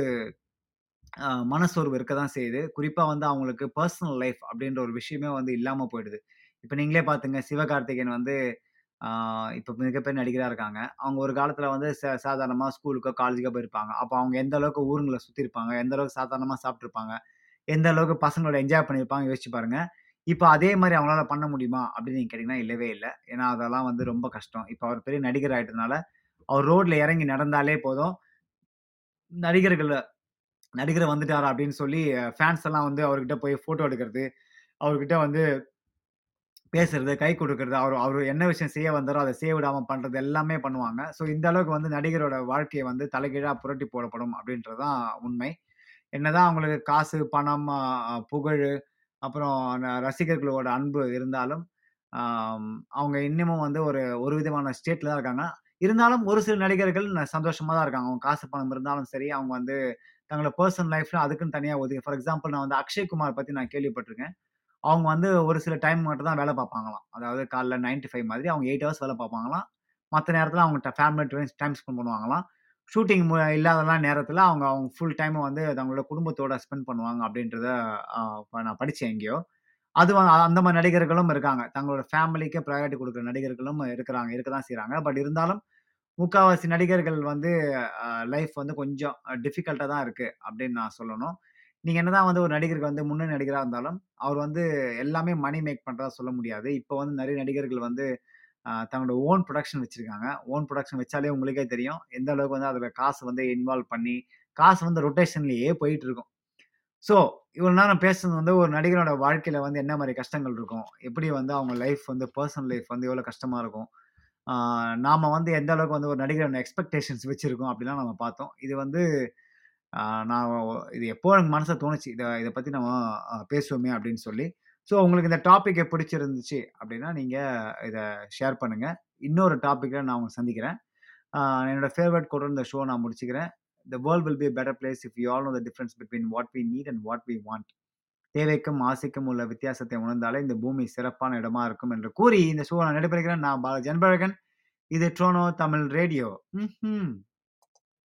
மனசோர்வு இருக்க தான் செய்யுது. குறிப்பாக வந்து அவங்களுக்கு பர்சனல் லைஃப் அப்படின்ற ஒரு விஷயமே வந்து இல்லாமல் போயிடுது. இப்போ நீங்களே பார்த்துங்க, சிவகார்த்திகேயன் வந்து இப்போ மிகப்பெரிய நடிகராக இருக்காங்க. அவங்க ஒரு காலத்தில் வந்து சாதாரணமாக ஸ்கூலுக்கோ காலேஜுக்கோ போயிருப்பாங்க. அப்போ அவங்க எந்த அளவுக்கு ஊருங்களை சுற்றிருப்பாங்க, எந்த அளவுக்கு சாதாரணமாக சாப்பிட்ருப்பாங்க, எந்த அளவுக்கு பசங்களோட என்ஜாய் பண்ணியிருப்பாங்க யோசிச்சு பாருங்க. இப்போ அதே மாதிரி அவங்களால பண்ண முடியுமா அப்படின்னு நீங்கள் கேட்டிங்கன்னா இல்லவே இல்லை. ஏன்னா அதெல்லாம் வந்து ரொம்ப கஷ்டம். இப்போ அவர் பெரிய நடிகர் ஆகிட்டதுனால அவர் ரோட்டில் இறங்கி நடந்தாலே போதும் நடிகரை வந்துட்டாரா அப்படின்னு சொல்லி ஃபேன்ஸ் எல்லாம் வந்து அவர்கிட்ட போய் ஃபோட்டோ எடுக்கிறது, அவர்கிட்ட வந்து பேசுறது, கை கொடுக்கறது, அவர் என்ன விஷயம் செய்ய வந்தாரோ அதை செய்ய விடாமல் பண்ணுறது எல்லாமே பண்ணுவாங்க. ஸோ இந்த அளவுக்கு வந்து நடிகரோட வாழ்க்கையை வந்து தலைகீழாக புரட்டி போடப்படும் அப்படின்றது தான் உண்மை. என்னதான் அவங்களுக்கு காசு பணம் புகழ் அப்புறம் ரசிகர்களோட அன்பு இருந்தாலும் அவங்க இன்னமும் வந்து ஒரு விதமான ஸ்டேட்டில் தான் இருக்காங்க. இருந்தாலும் ஒரு சில நடிகர்கள் சந்தோஷமாக தான் இருக்காங்க. அவங்க காசு பணம் இருந்தாலும் சரி, அவங்க வந்து தங்களோட பர்சனல் லைஃப்ல அதுக்குன்னு தனியாக ஒதுங்க. ஃபார் எக்ஸாம்பிள், நான் வந்து அக்ஷய்குமார் பற்றி நான் கேள்விப்பட்டிருக்கேன். அவங்க வந்து ஒரு சில டைம் மட்டும் தான் வேலை பார்ப்பாங்களாம். அதாவது காலைல 9 to 5 மாதிரி அவங்க 8 hours வேலை பார்ப்பாங்களாம். மற்ற நேரத்தில் அவங்க ஃபேமிலி டைம் ஸ்பெண்ட் பண்ணுவாங்களாம். ஷூட்டிங் இல்லாதெல்லாம் நேரத்தில் அவங்க ஃபுல் டைமை வந்து தங்களோட குடும்பத்தோட ஸ்பெண்ட் பண்ணுவாங்க அப்படின்றத நான் படித்தேன் எங்கேயோ. அது அந்த மாதிரி நடிகர்களும் இருக்காங்க, தங்களோட ஃபேமிலிக்கு ப்ரையாரிட்டி கொடுக்குற நடிகர்களும் இருக்க தான் செய்கிறாங்க. பட் இருந்தாலும் முக்கால்வாசி நடிகர்கள் வந்து லைஃப் வந்து கொஞ்சம் டிஃபிகல்ட்டாக தான் இருக்குது அப்படின்னு நான் சொல்லணும். நீங்கள் என்னதான் வந்து ஒரு நடிகருக்கு வந்து முன்னணி நடிகராக இருந்தாலும் அவர் வந்து எல்லாமே மணி மேக் பண்ணுறதா சொல்ல முடியாது. இப்போ வந்து நிறைய நடிகர்கள் வந்து தங்களோட ஓன் ப்ரொடக்ஷன் வச்சுருக்காங்க. ஓன் ப்ரொடக்ஷன் வச்சாலே உங்களுக்கே தெரியும் எந்த அளவுக்கு வந்து அதில் காசு வந்து இன்வால்வ் பண்ணி காசு வந்து ரொட்டேஷன்லேயே போயிட்டு இருக்கும். ஸோ இவ்வளோ நேரம் பேசுறது வந்து ஒரு நடிகரோட வாழ்க்கையில் வந்து என்ன மாதிரி கஷ்டங்கள் இருக்கும், எப்படி வந்து அவங்க லைஃப் வந்து பர்சனல் லைஃப் வந்து எவ்வளோ கஷ்டமாக இருக்கும், நாம் வந்து எந்த அளவுக்கு வந்து ஒரு நடிகரோட எக்ஸ்பெக்டேஷன்ஸ் வச்சுருக்கோம் அப்படிலாம் நம்ம பார்த்தோம். இது வந்து இது எப்போ எனக்கு மனசை தோணுச்சு இதை பற்றி நம்ம பேசுவோமே அப்படின்னு சொல்லி. ஸோ உங்களுக்கு இந்த டாப்பிக்கை பிடிச்சிருந்துச்சு அப்படின்னா நீங்கள் இதை ஷேர் பண்ணுங்கள். இன்னொரு டாப்பிக்கில் நான் உங்களை சந்திக்கிறேன். என்னோடய ஃபேவரட் கூட இந்த ஷோ நான் முடிச்சுக்கிறேன். The world will be a better place if you all know the difference between what we need and what we want. தேவைக்கும் ஆசைக்கும் உள்ள வித்தியாசத்தை உணர்ந்தாலே இந்த பூமி சிறப்பான இடமா இருக்கும் என்று கூறி இந்த ஷோ நான் நடைபெறுகிறேன். நான் பாலாஜி அன்பழகன். இது ட்ரோனோ தமிழ் ரேடியோ.